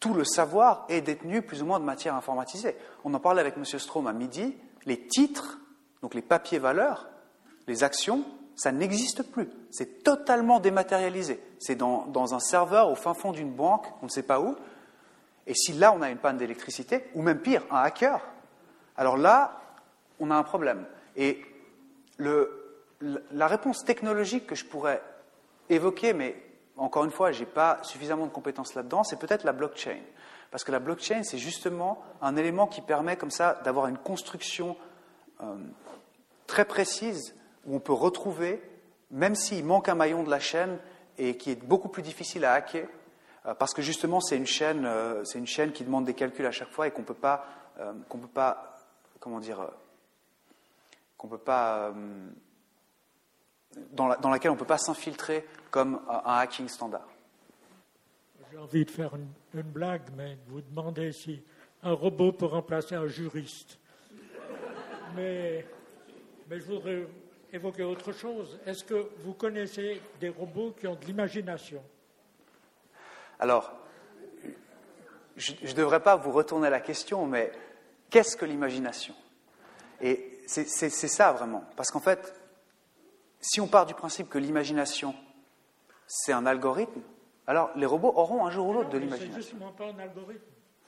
tout le savoir est détenu plus ou moins de matière informatisée. On en parlait avec M. Strom à midi, les titres, donc les papiers valeurs, les actions, ça n'existe plus. C'est totalement dématérialisé. C'est dans un serveur au fin fond d'une banque, on ne sait pas où, et si là on a une panne d'électricité, ou même pire, un hacker, alors là, on a un problème. Et la réponse technologique que je pourrais évoquer, mais encore une fois, je n'ai pas suffisamment de compétences là-dedans, c'est peut-être la blockchain. Parce que la blockchain, c'est justement un élément qui permet comme ça d'avoir une construction très précise où on peut retrouver, même s'il manque un maillon de la chaîne et qui est beaucoup plus difficile à hacker, parce que justement, c'est une chaîne qui demande des calculs à chaque fois et qu'on ne peut pas, dans laquelle on ne peut pas s'infiltrer comme un hacking standard. J'ai envie de faire une blague, mais vous demandez si un robot peut remplacer un juriste. mais je voudrais évoquer autre chose. Est-ce que vous connaissez des robots qui ont de l'imagination ? Alors, je ne devrais pas vous retourner la question, mais qu'est-ce que l'imagination ? Et c'est ça vraiment, parce qu'en fait, si on part du principe que l'imagination, c'est un algorithme, alors les robots auront un jour ou l'autre de l'imagination. C'est justement pas un algorithme.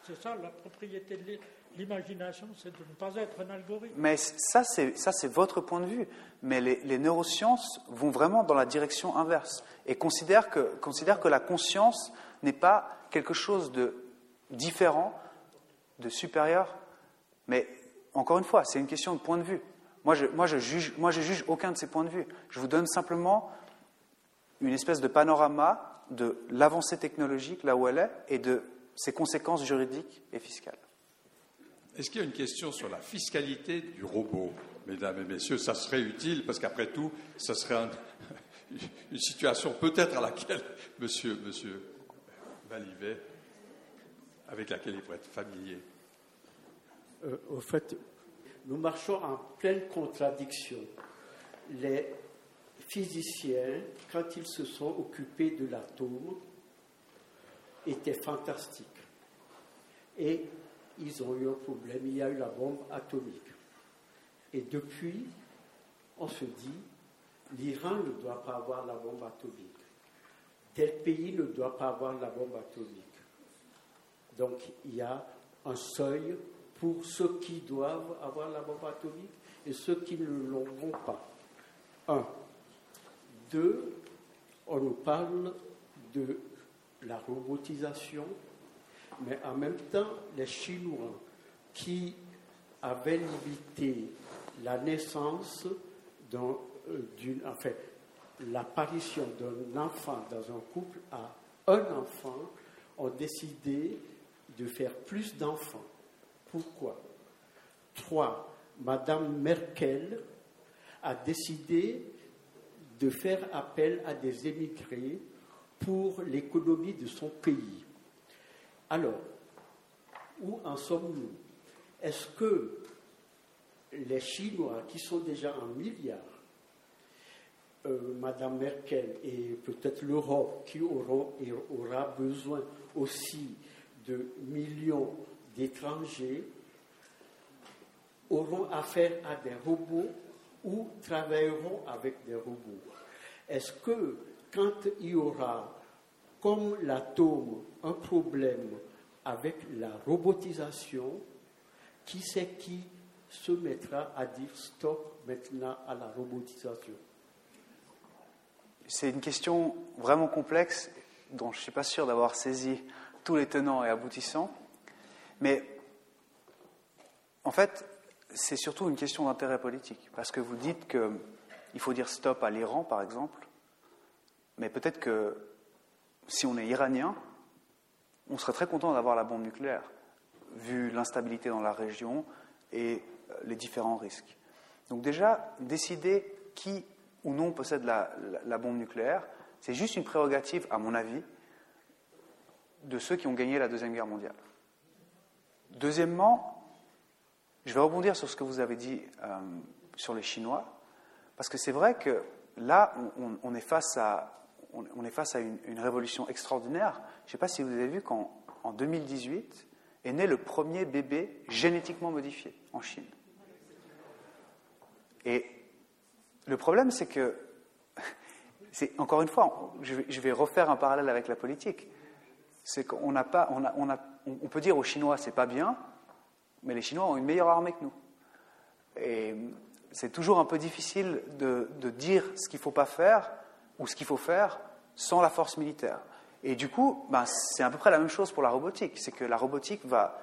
C'est ça, la propriété de l'imagination, c'est de ne pas être un algorithme. Mais ça, c'est votre point de vue. Mais les neurosciences vont vraiment dans la direction inverse et considèrent que la conscience n'est pas quelque chose de différent, de supérieur. Mais encore une fois, c'est une question de point de vue. Moi, je juge aucun de ces points de vue. Je vous donne simplement une espèce de panorama de l'avancée technologique, là où elle est, et de ses conséquences juridiques et fiscales. Est-ce qu'il y a une question sur la fiscalité du robot, mesdames et messieurs ? Ça serait utile, parce qu'après tout, ça serait une situation peut-être à laquelle monsieur Ballivet, avec laquelle il pourrait être familier. Au fait, nous marchons en pleine contradiction. Les physiciens, quand ils se sont occupés de l'atome, étaient fantastiques. Et ils ont eu un problème, il y a eu la bombe atomique. Et depuis, on se dit, l'Iran ne doit pas avoir la bombe atomique. Tel pays ne doit pas avoir la bombe atomique. Donc, il y a un seuil pour ceux qui doivent avoir la bombe atomique et ceux qui ne l'auront pas. 1. 2. On nous parle de la robotisation, mais en même temps, les Chinois qui avaient limité la naissance l'apparition d'un enfant dans un couple à un enfant ont décidé de faire plus d'enfants. Pourquoi ? 3. Madame Merkel a décidé de faire appel à des émigrés pour l'économie de son pays. Alors, où en sommes-nous ? Est-ce que les Chinois, qui sont déjà en milliards, Madame Merkel et peut-être l'Europe, qui aura besoin aussi de millions d'étrangers, auront affaire à des robots ou travailleront avec des robots. Est-ce que quand il y aura, comme l'atome, un problème avec la robotisation, qui c'est qui se mettra à dire stop maintenant à la robotisation ? C'est une question vraiment complexe dont je ne suis pas sûr d'avoir saisi tous les tenants et aboutissants. Mais en fait, c'est surtout une question d'intérêt politique. Parce que vous dites qu'il faut dire stop à l'Iran, par exemple. Mais peut-être que si on est iranien, on serait très content d'avoir la bombe nucléaire, vu l'instabilité dans la région et les différents risques. Donc déjà, décider qui ou non possède la bombe nucléaire, c'est juste une prérogative, à mon avis, de ceux qui ont gagné la Deuxième Guerre mondiale. Deuxièmement, je vais rebondir sur ce que vous avez dit sur les Chinois, parce que c'est vrai que là, on est face à... on est face à une révolution extraordinaire. Je ne sais pas si vous avez vu qu'en 2018 est né le premier bébé génétiquement modifié en Chine. Et le problème, c'est que, encore une fois, je vais refaire un parallèle avec la politique, c'est qu'on n'a pas, on peut dire aux Chinois c'est pas bien, mais les Chinois ont une meilleure armée que nous. Et c'est toujours un peu difficile de dire ce qu'il ne faut pas faire ou ce qu'il faut faire sans la force militaire. Et du coup, c'est à peu près la même chose pour la robotique. C'est que la robotique va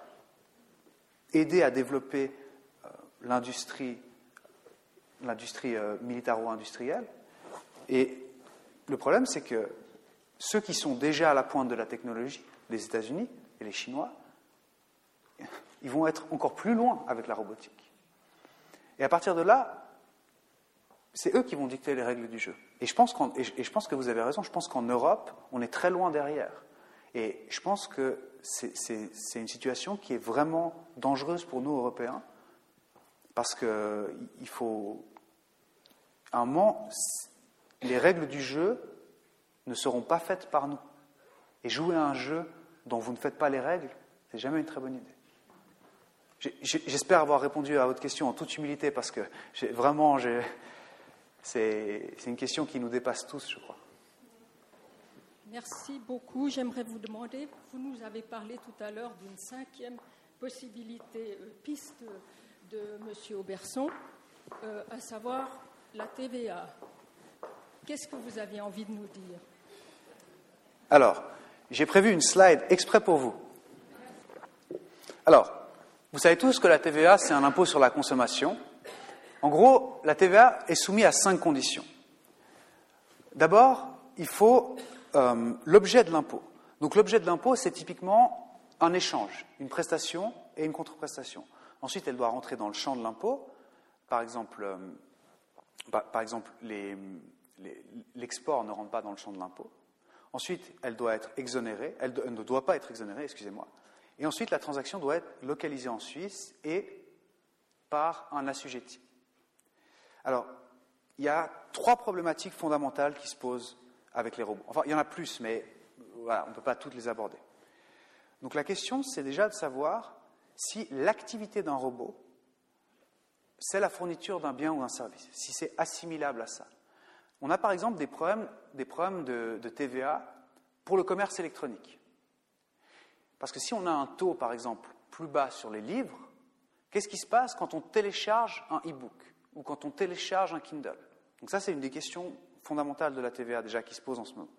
aider à développer l'industrie militaro-industrielle. Et le problème, c'est que ceux qui sont déjà à la pointe de la technologie, les États-Unis et les Chinois, ils vont être encore plus loin avec la robotique. Et à partir de là, c'est eux qui vont dicter les règles du jeu. Et je pense que vous avez raison, je pense qu'en Europe, on est très loin derrière. Et je pense que c'est une situation qui est vraiment dangereuse pour nous, Européens, parce qu'il faut... À un moment, les règles du jeu ne seront pas faites par nous. Et jouer à un jeu dont vous ne faites pas les règles, c'est jamais une très bonne idée. J'espère avoir répondu à votre question en toute humilité, parce que vraiment, c'est une question qui nous dépasse tous, je crois. Merci beaucoup. J'aimerais vous demander, vous nous avez parlé tout à l'heure d'une cinquième possibilité, piste de M. Oberson, à savoir la TVA. Qu'est-ce que vous aviez envie de nous dire? Alors, j'ai prévu une slide exprès pour vous. Alors, vous savez tous que la TVA, c'est un impôt sur la consommation. En gros, la TVA est soumise à 5 conditions. D'abord, il faut l'objet de l'impôt. Donc l'objet de l'impôt, c'est typiquement un échange, une prestation et une contreprestation. Ensuite, elle doit rentrer dans le champ de l'impôt. Par exemple, l'export ne rentre pas dans le champ de l'impôt. Ensuite, elle doit être exonérée. Elle ne doit pas être exonérée, excusez-moi. Et ensuite, la transaction doit être localisée en Suisse et par un assujetti. Alors, il y a 3 problématiques fondamentales qui se posent avec les robots. Enfin, il y en a plus, mais voilà, on ne peut pas toutes les aborder. Donc, la question, c'est déjà de savoir si l'activité d'un robot, c'est la fourniture d'un bien ou d'un service, si c'est assimilable à ça. On a par exemple des problèmes de TVA pour le commerce électronique. Parce que si on a un taux, par exemple, plus bas sur les livres, qu'est-ce qui se passe quand on télécharge un e-book ou quand on télécharge un Kindle? Donc ça, c'est une des questions fondamentales de la TVA déjà qui se pose en ce moment.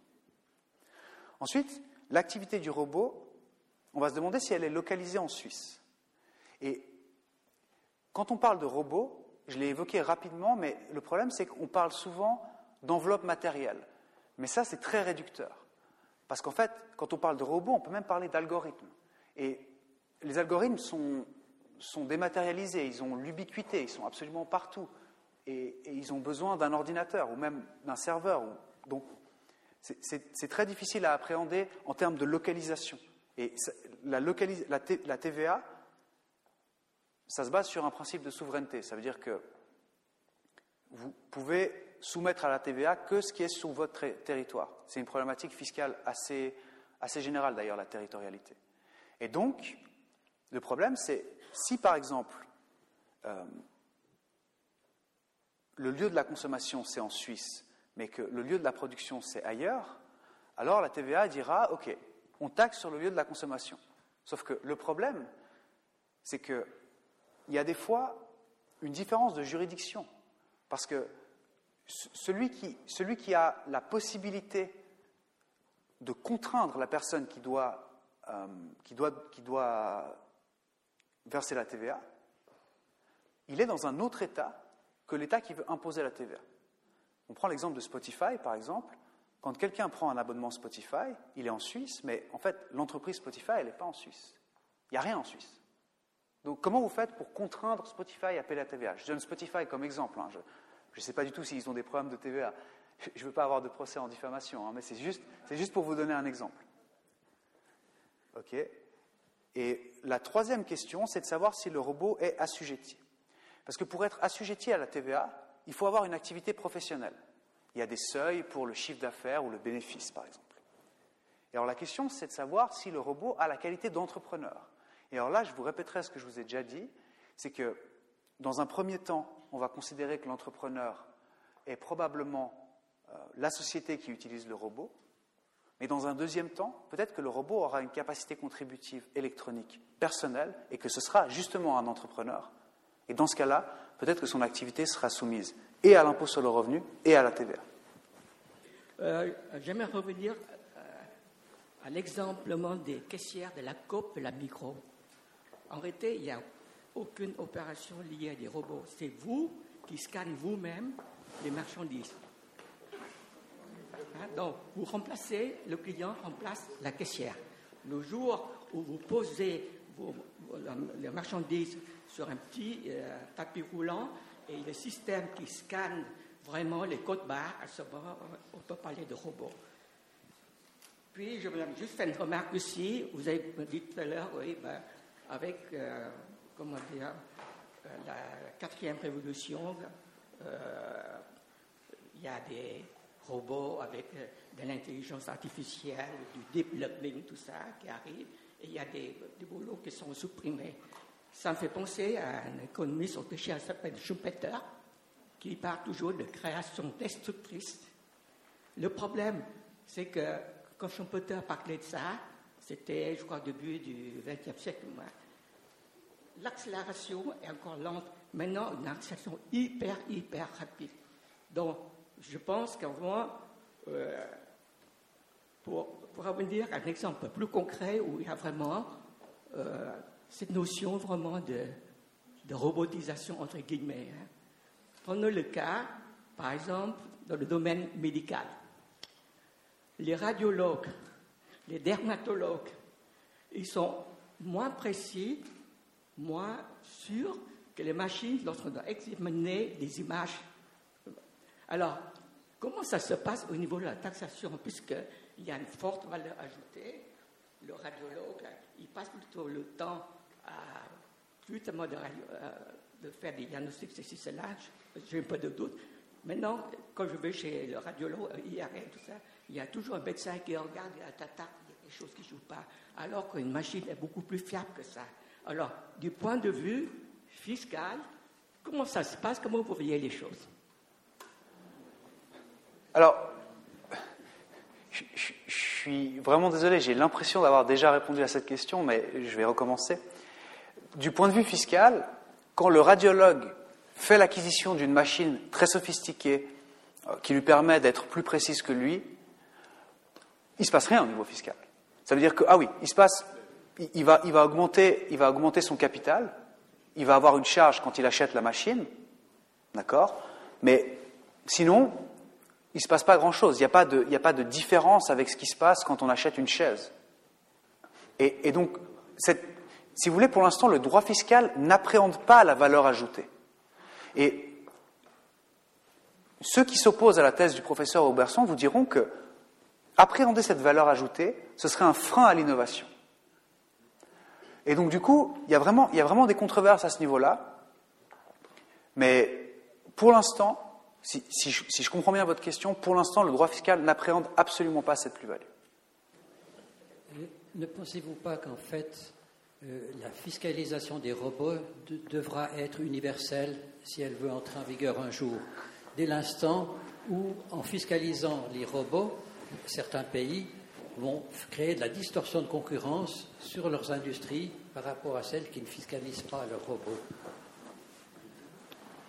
Ensuite, l'activité du robot, on va se demander si elle est localisée en Suisse. Et quand on parle de robot, je l'ai évoqué rapidement, mais le problème, c'est qu'on parle souvent d'enveloppe matérielle. Mais ça, c'est très réducteur. Parce qu'en fait, quand on parle de robots, on peut même parler d'algorithmes. Et les algorithmes sont dématérialisés, ils ont l'ubiquité, ils sont absolument partout. Et ils ont besoin d'un ordinateur ou même d'un serveur. Donc, c'est très difficile à appréhender en termes de localisation. Et la TVA, ça se base sur un principe de souveraineté. Ça veut dire que vous pouvez soumettre à la TVA que ce qui est sur votre territoire. C'est une problématique fiscale assez générale, d'ailleurs, la territorialité. Et donc, le problème, c'est si, par exemple, le lieu de la consommation, c'est en Suisse, mais que le lieu de la production, c'est ailleurs, alors la TVA dira, OK, on taxe sur le lieu de la consommation. Sauf que le problème, c'est qu'il y a des fois une différence de juridiction, parce que celui qui a la possibilité de contraindre la personne qui doit verser la TVA, il est dans un autre État que l'État qui veut imposer la TVA. On prend l'exemple de Spotify, par exemple. Quand quelqu'un prend un abonnement Spotify, il est en Suisse, mais en fait, l'entreprise Spotify, elle n'est pas en Suisse. Il n'y a rien en Suisse. Donc, comment vous faites pour contraindre Spotify à payer la TVA? Je donne Spotify comme exemple, hein, je ne sais pas du tout s'ils ont des problèmes de TVA. Je ne veux pas avoir de procès en diffamation, hein, mais c'est juste pour vous donner un exemple. OK. Et la troisième question, c'est de savoir si le robot est assujetti. Parce que pour être assujetti à la TVA, il faut avoir une activité professionnelle. Il y a des seuils pour le chiffre d'affaires ou le bénéfice, par exemple. Et alors la question, c'est de savoir si le robot a la qualité d'entrepreneur. Et alors là, je vous répéterai ce que je vous ai déjà dit, c'est que dans un premier temps, on va considérer que l'entrepreneur est probablement la société qui utilise le robot, mais dans un deuxième temps, peut-être que le robot aura une capacité contributive électronique personnelle et que ce sera justement un entrepreneur. Et dans ce cas-là, peut-être que son activité sera soumise et à l'impôt sur le revenu et à la TVA. J'aimerais revenir à l'exemple des caissières de la Coop et la Micro. En réalité, il n'y a aucune opération liée à des robots. C'est vous qui scannez vous-même les marchandises. Hein, donc, vous remplacez, le client remplace la caissière. Le jour où vous posez les marchandises sur un petit tapis roulant et le système qui scanne vraiment les codes barres, à ce moment, on peut parler de robots. Puis, je voulais juste faire une remarque aussi. Vous avez dit tout à l'heure, oui, avec, comment dire, la 4e révolution, il y a des robots avec de l'intelligence artificielle, du deep learning, tout ça qui arrive. Et il y a des boulots qui sont supprimés. Ça me fait penser à un économiste autrichien qui s'appelle Schumpeter, qui parle toujours de création destructrice. Le problème, c'est que quand Schumpeter parlait de ça, c'était, je crois, début du XXe siècle. L'accélération est encore lente. Maintenant, une accélération hyper rapide. Donc, je pense qu'en vraiment, pour revenir à un exemple plus concret où il y a vraiment cette notion vraiment de robotisation, entre guillemets. Hein. Prenons le cas, par exemple, dans le domaine médical. Les radiologues, les dermatologues, ils sont moins précis, moins sûrs que les machines lorsqu'on doit examiner des images. Alors, comment ça se passe au niveau de la taxation, puisqu'il y a une forte valeur ajoutée? Le radiologue, il passe plutôt le temps à justement de faire des diagnostics, ceci, cela, j'ai un peu de doute. Maintenant, quand je vais chez le radiologue, IRM, tout ça, il y a toujours un médecin qui regarde, il y a des choses qui ne jouent pas, alors qu'une machine est beaucoup plus fiable que ça. Alors, du point de vue fiscal, comment ça se passe? Comment vous voyez les choses? Alors, je suis vraiment désolé, j'ai l'impression d'avoir déjà répondu à cette question, mais je vais recommencer. Du point de vue fiscal, quand le radiologue fait l'acquisition d'une machine très sophistiquée qui lui permet d'être plus précise que lui, il ne se passe rien au niveau fiscal. Ça veut dire que, ah oui, il va augmenter son capital, il va avoir une charge quand il achète la machine, d'accord, mais sinon, il ne se passe pas grand-chose. Il n'y a pas de différence avec ce qui se passe quand on achète une chaise. Et donc, si vous voulez, pour l'instant, le droit fiscal n'appréhende pas la valeur ajoutée. Et ceux qui s'opposent à la thèse du professeur Oberson vous diront que appréhender cette valeur ajoutée, ce serait un frein à l'innovation. Et donc, du coup, il y a vraiment des controverses à ce niveau-là. Mais pour l'instant, si je comprends bien votre question, pour l'instant, le droit fiscal n'appréhende absolument pas cette plus-value. Ne pensez-vous pas qu'en fait, la fiscalisation des robots devra être universelle si elle veut entrer en vigueur un jour? Dès l'instant où, en fiscalisant les robots, certains pays vont créer de la distorsion de concurrence sur leurs industries par rapport à celles qui ne fiscalisent pas leurs robots.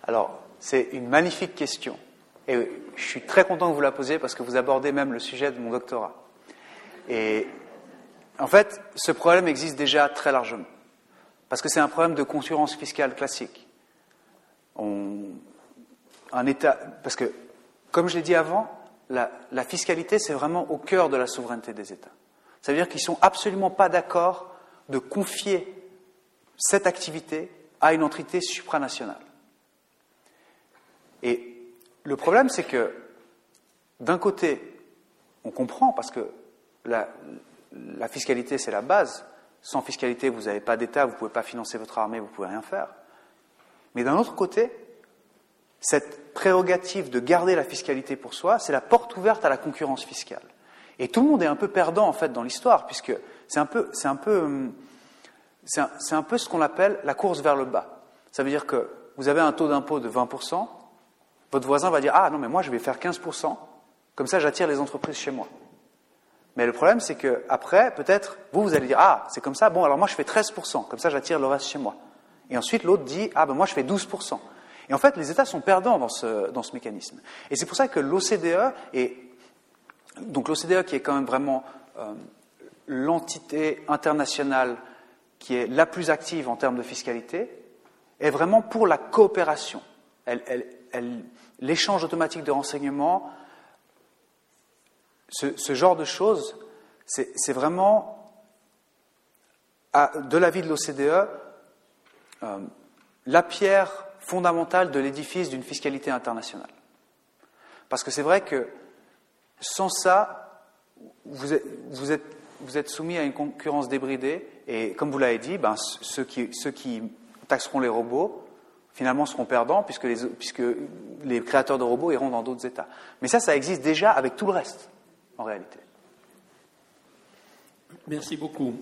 Alors, c'est une magnifique question. Et je suis très content que vous la posiez parce que vous abordez même le sujet de mon doctorat. Et en fait, ce problème existe déjà très largement. Parce que c'est un problème de concurrence fiscale classique. Parce que, comme je l'ai dit avant, la fiscalité, c'est vraiment au cœur de la souveraineté des États. Ça veut dire qu'ils ne sont absolument pas d'accord de confier cette activité à une entité supranationale. Et le problème, c'est que, d'un côté, on comprend, parce que la fiscalité, c'est la base. Sans fiscalité, vous n'avez pas d'État, vous ne pouvez pas financer votre armée, vous ne pouvez rien faire. Mais d'un autre côté, cette prérogative de garder la fiscalité pour soi, c'est la porte ouverte à la concurrence fiscale. Et tout le monde est un peu perdant, en fait, dans l'histoire, puisque c'est un peu ce qu'on appelle la course vers le bas. Ça veut dire que vous avez un taux d'impôt de 20%, votre voisin va dire « Ah non, mais moi, je vais faire 15%, comme ça, j'attire les entreprises chez moi. » Mais le problème, c'est qu'après, peut-être, vous allez dire « Ah, c'est comme ça, bon, alors moi, je fais 13%, comme ça, j'attire le reste chez moi. » Et ensuite, l'autre dit « Ah, ben moi, je fais 12%. » Et en fait, les États sont perdants dans ce mécanisme. Et c'est pour ça que l'OCDE est... Donc l'OCDE qui est quand même vraiment l'entité internationale qui est la plus active en termes de fiscalité, est vraiment pour la coopération. L'échange automatique de renseignements, ce genre de choses, c'est vraiment, de l'avis de l'OCDE, la pierre fondamentale de l'édifice d'une fiscalité internationale. Parce que c'est vrai que sans ça, vous êtes soumis à une concurrence débridée et, comme vous l'avez dit, ben, ceux qui taxeront les robots, finalement, seront perdants puisque les créateurs de robots iront dans d'autres États. Mais ça existe déjà avec tout le reste, en réalité. Merci beaucoup.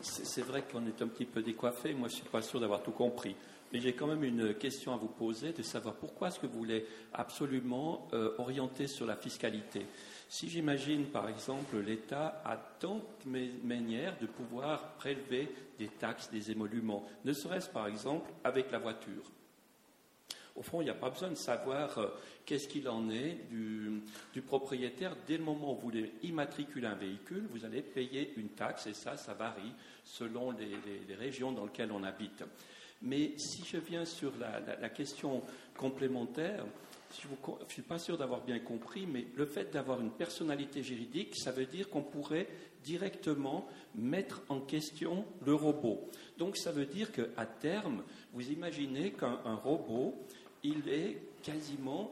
C'est vrai qu'on est un petit peu décoiffé. Moi, je ne suis pas sûr d'avoir tout compris. Mais j'ai quand même une question à vous poser, de savoir pourquoi est-ce que vous voulez absolument orienter sur la fiscalité. Si j'imagine, par exemple, l'État a tant de manières de pouvoir prélever des taxes, des émoluments, ne serait-ce, par exemple, avec la voiture. Au fond, il n'y a pas besoin de savoir qu'est-ce qu'il en est du propriétaire. Dès le moment où vous voulez immatriculer un véhicule, vous allez payer une taxe, et ça varie selon les régions dans lesquelles on habite. Mais si je viens sur la question complémentaire, je ne suis pas sûr d'avoir bien compris, mais le fait d'avoir une personnalité juridique, ça veut dire qu'on pourrait directement mettre en question le robot. Donc ça veut dire qu'à terme, vous imaginez qu'un robot, il est quasiment,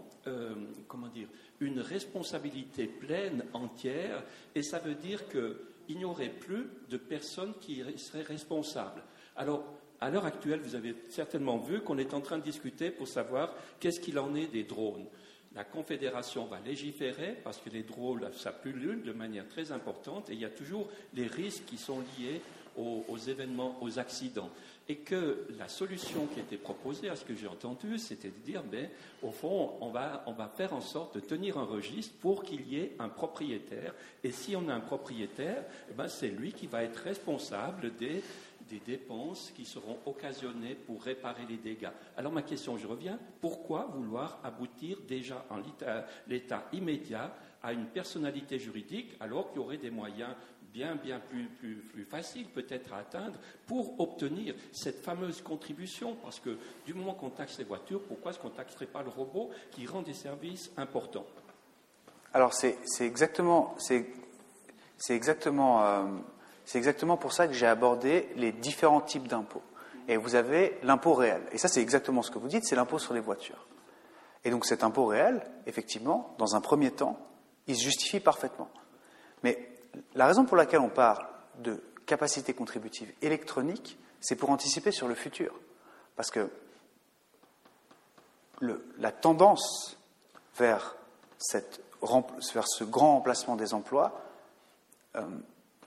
une responsabilité pleine, entière, et ça veut dire qu'il n'y aurait plus de personne qui serait responsable. Alors, à l'heure actuelle, vous avez certainement vu qu'on est en train de discuter pour savoir qu'est-ce qu'il en est des drones. La Confédération va légiférer parce que les drones, ça pullule de manière très importante et il y a toujours les risques qui sont liés aux événements, aux accidents. Et que la solution qui était proposée, à ce que j'ai entendu, c'était de dire, mais au fond, on va faire en sorte de tenir un registre pour qu'il y ait un propriétaire. Et si on a un propriétaire, eh ben, c'est lui qui va être responsable des dépenses qui seront occasionnées pour réparer les dégâts. Alors ma question, je reviens, pourquoi vouloir aboutir déjà en l'état immédiat à une personnalité juridique alors qu'il y aurait des moyens bien plus facile peut-être à atteindre pour obtenir cette fameuse contribution, parce que du moment qu'on taxe les voitures, pourquoi est-ce qu'on ne taxerait pas le robot qui rend des services importants? Alors c'est exactement pour ça que j'ai abordé les différents types d'impôts. Et vous avez l'impôt réel, et ça c'est exactement ce que vous dites, c'est l'impôt sur les voitures. Et donc cet impôt réel, effectivement, dans un premier temps, il se justifie parfaitement. Mais la raison pour laquelle on parle de capacité contributive électronique, c'est pour anticiper sur le futur. Parce que la tendance vers ce grand remplacement des emplois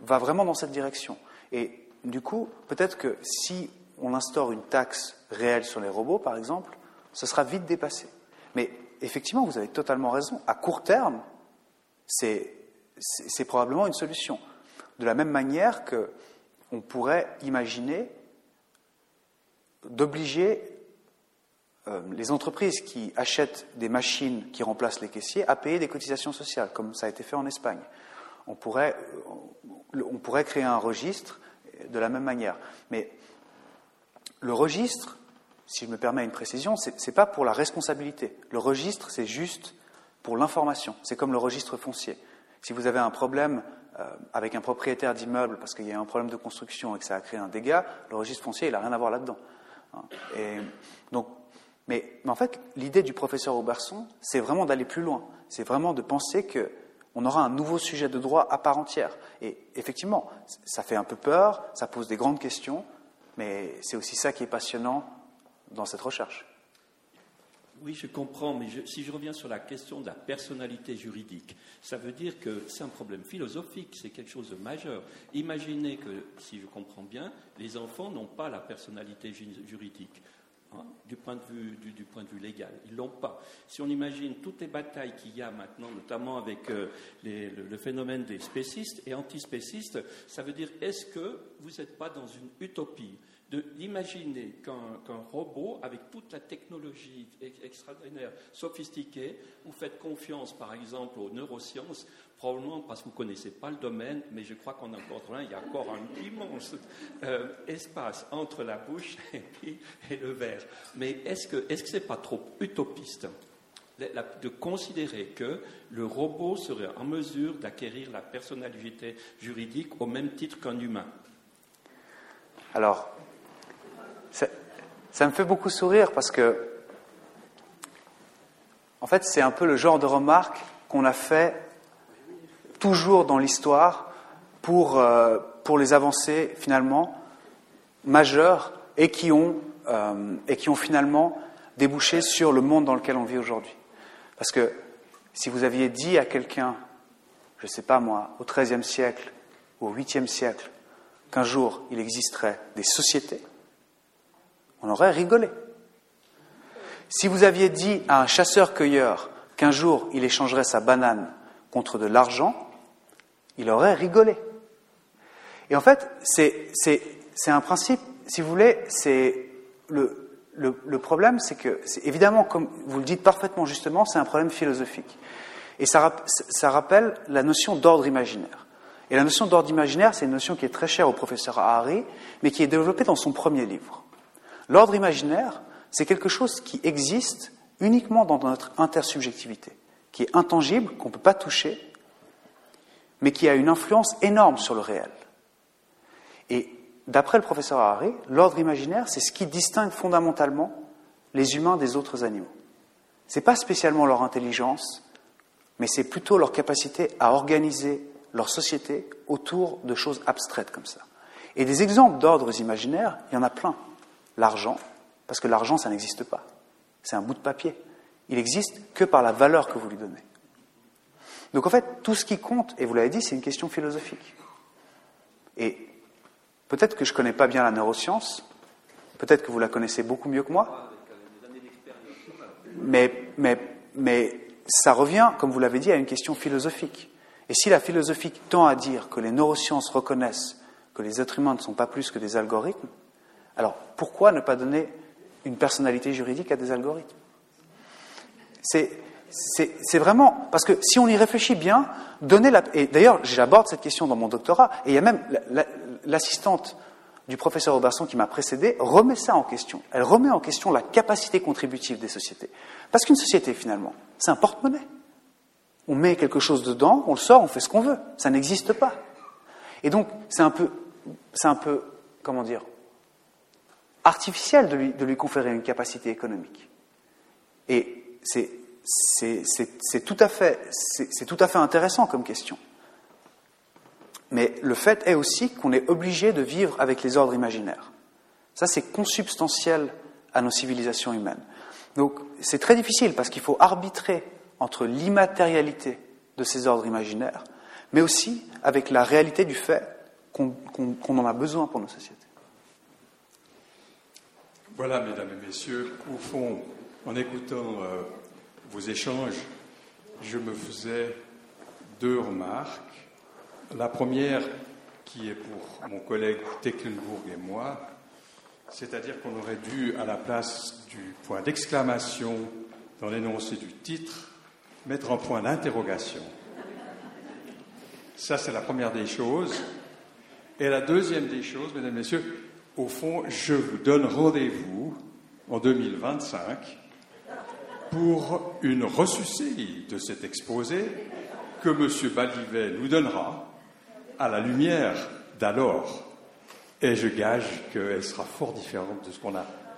va vraiment dans cette direction. Et du coup, peut-être que si on instaure une taxe réelle sur les robots, par exemple, ce sera vite dépassé. Mais effectivement, vous avez totalement raison. À court terme, c'est probablement une solution. De la même manière qu'on pourrait imaginer d'obliger les entreprises qui achètent des machines qui remplacent les caissiers à payer des cotisations sociales, comme ça a été fait en Espagne. On pourrait créer un registre de la même manière. Mais le registre, si je me permets une précision, c'est pas pour la responsabilité. Le registre, c'est juste pour l'information. C'est comme le registre foncier. Si vous avez un problème avec un propriétaire d'immeuble parce qu'il y a un problème de construction et que ça a créé un dégât, le registre foncier, il n'a rien à voir là-dedans. Et donc, mais en fait, l'idée du professeur Oberson, c'est vraiment d'aller plus loin. C'est vraiment de penser qu'on aura un nouveau sujet de droit à part entière. Et effectivement, ça fait un peu peur, ça pose des grandes questions, mais c'est aussi ça qui est passionnant dans cette recherche. Oui, je comprends, mais si je reviens sur la question de la personnalité juridique, ça veut dire que c'est un problème philosophique, c'est quelque chose de majeur. Imaginez que, si je comprends bien, les enfants n'ont pas la personnalité juridique, hein, du point de vue légal. Ils ne l'ont pas. Si on imagine toutes les batailles qu'il y a maintenant, notamment avec le phénomène des spécistes et antispécistes, ça veut dire, est-ce que vous n'êtes pas dans une utopie ? D'imaginer qu'un robot, avec toute la technologie extraordinaire, sophistiquée, vous faites confiance, par exemple, aux neurosciences, probablement parce que vous ne connaissez pas le domaine, mais je crois qu'on encore il y a encore un immense espace entre la bouche et le verre. Mais est-ce que c'est pas trop utopiste de considérer que le robot serait en mesure d'acquérir la personnalité juridique au même titre qu'un humain? Alors, ça me fait beaucoup sourire parce que, en fait, c'est un peu le genre de remarque qu'on a fait toujours dans l'histoire pour les avancées, finalement, majeures et qui ont finalement débouché sur le monde dans lequel on vit aujourd'hui. Parce que si vous aviez dit à quelqu'un, je ne sais pas moi, au XIIIe siècle ou au VIIIe siècle, qu'un jour il existerait des sociétés, on aurait rigolé. Si vous aviez dit à un chasseur-cueilleur qu'un jour il échangerait sa banane contre de l'argent, il aurait rigolé. Et en fait, c'est un principe, si vous voulez, c'est le problème, c'est que, évidemment, comme vous le dites parfaitement justement, c'est un problème philosophique. Et ça rappelle la notion d'ordre imaginaire. Et la notion d'ordre imaginaire, c'est une notion qui est très chère au professeur Ahari, mais qui est développée dans son premier livre. L'ordre imaginaire, c'est quelque chose qui existe uniquement dans notre intersubjectivité, qui est intangible, qu'on ne peut pas toucher, mais qui a une influence énorme sur le réel. Et d'après le professeur Ahari, l'ordre imaginaire, c'est ce qui distingue fondamentalement les humains des autres animaux. Ce n'est pas spécialement leur intelligence, mais c'est plutôt leur capacité à organiser leur société autour de choses abstraites comme ça. Et des exemples d'ordres imaginaires, il y en a plein. L'argent, parce que l'argent, ça n'existe pas. C'est un bout de papier. Il n'existe que par la valeur que vous lui donnez. Donc en fait, tout ce qui compte, et vous l'avez dit, c'est une question philosophique. Et peut-être que je ne connais pas bien la neuroscience, peut-être que vous la connaissez beaucoup mieux que moi, mais ça revient, comme vous l'avez dit, à une question philosophique. Et si la philosophie tend à dire que les neurosciences reconnaissent que les êtres humains ne sont pas plus que des algorithmes, alors pourquoi ne pas donner une personnalité juridique à des algorithmes ? C'est vraiment... Parce que si on y réfléchit bien, donner la... Et d'ailleurs, j'aborde cette question dans mon doctorat, et il y a même l'assistante du professeur Oberson qui m'a précédé, remet ça en question. Elle remet en question la capacité contributive des sociétés. Parce qu'une société, finalement, c'est un porte-monnaie. On met quelque chose dedans, on le sort, on fait ce qu'on veut. Ça n'existe pas. Et donc, c'est un peu, comment dire, artificiel de lui conférer une capacité économique. Et c'est tout à fait intéressant comme question. Mais le fait est aussi qu'on est obligé de vivre avec les ordres imaginaires. Ça, c'est consubstantiel à nos civilisations humaines. Donc, c'est très difficile parce qu'il faut arbitrer entre l'immatérialité de ces ordres imaginaires, mais aussi avec la réalité du fait qu'on en a besoin pour nos sociétés. Voilà, mesdames et messieurs, au fond, en écoutant vos échanges, je me faisais deux remarques. La première, qui est pour mon collègue Tecklenburg et moi, c'est-à-dire qu'on aurait dû, à la place du point d'exclamation dans l'énoncé du titre, mettre en point d'interrogation. Ça, c'est la première des choses. Et la deuxième des choses, mesdames et messieurs, au fond, je vous donne rendez-vous en 2025 pour une ressuscité de cet exposé que M. Ballivet nous donnera à la lumière d'alors. Et je gage qu'elle sera fort différente de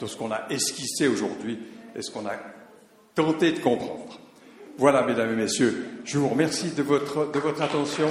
ce qu'on a esquissé aujourd'hui et ce qu'on a tenté de comprendre. Voilà, mesdames et messieurs, je vous remercie de votre attention.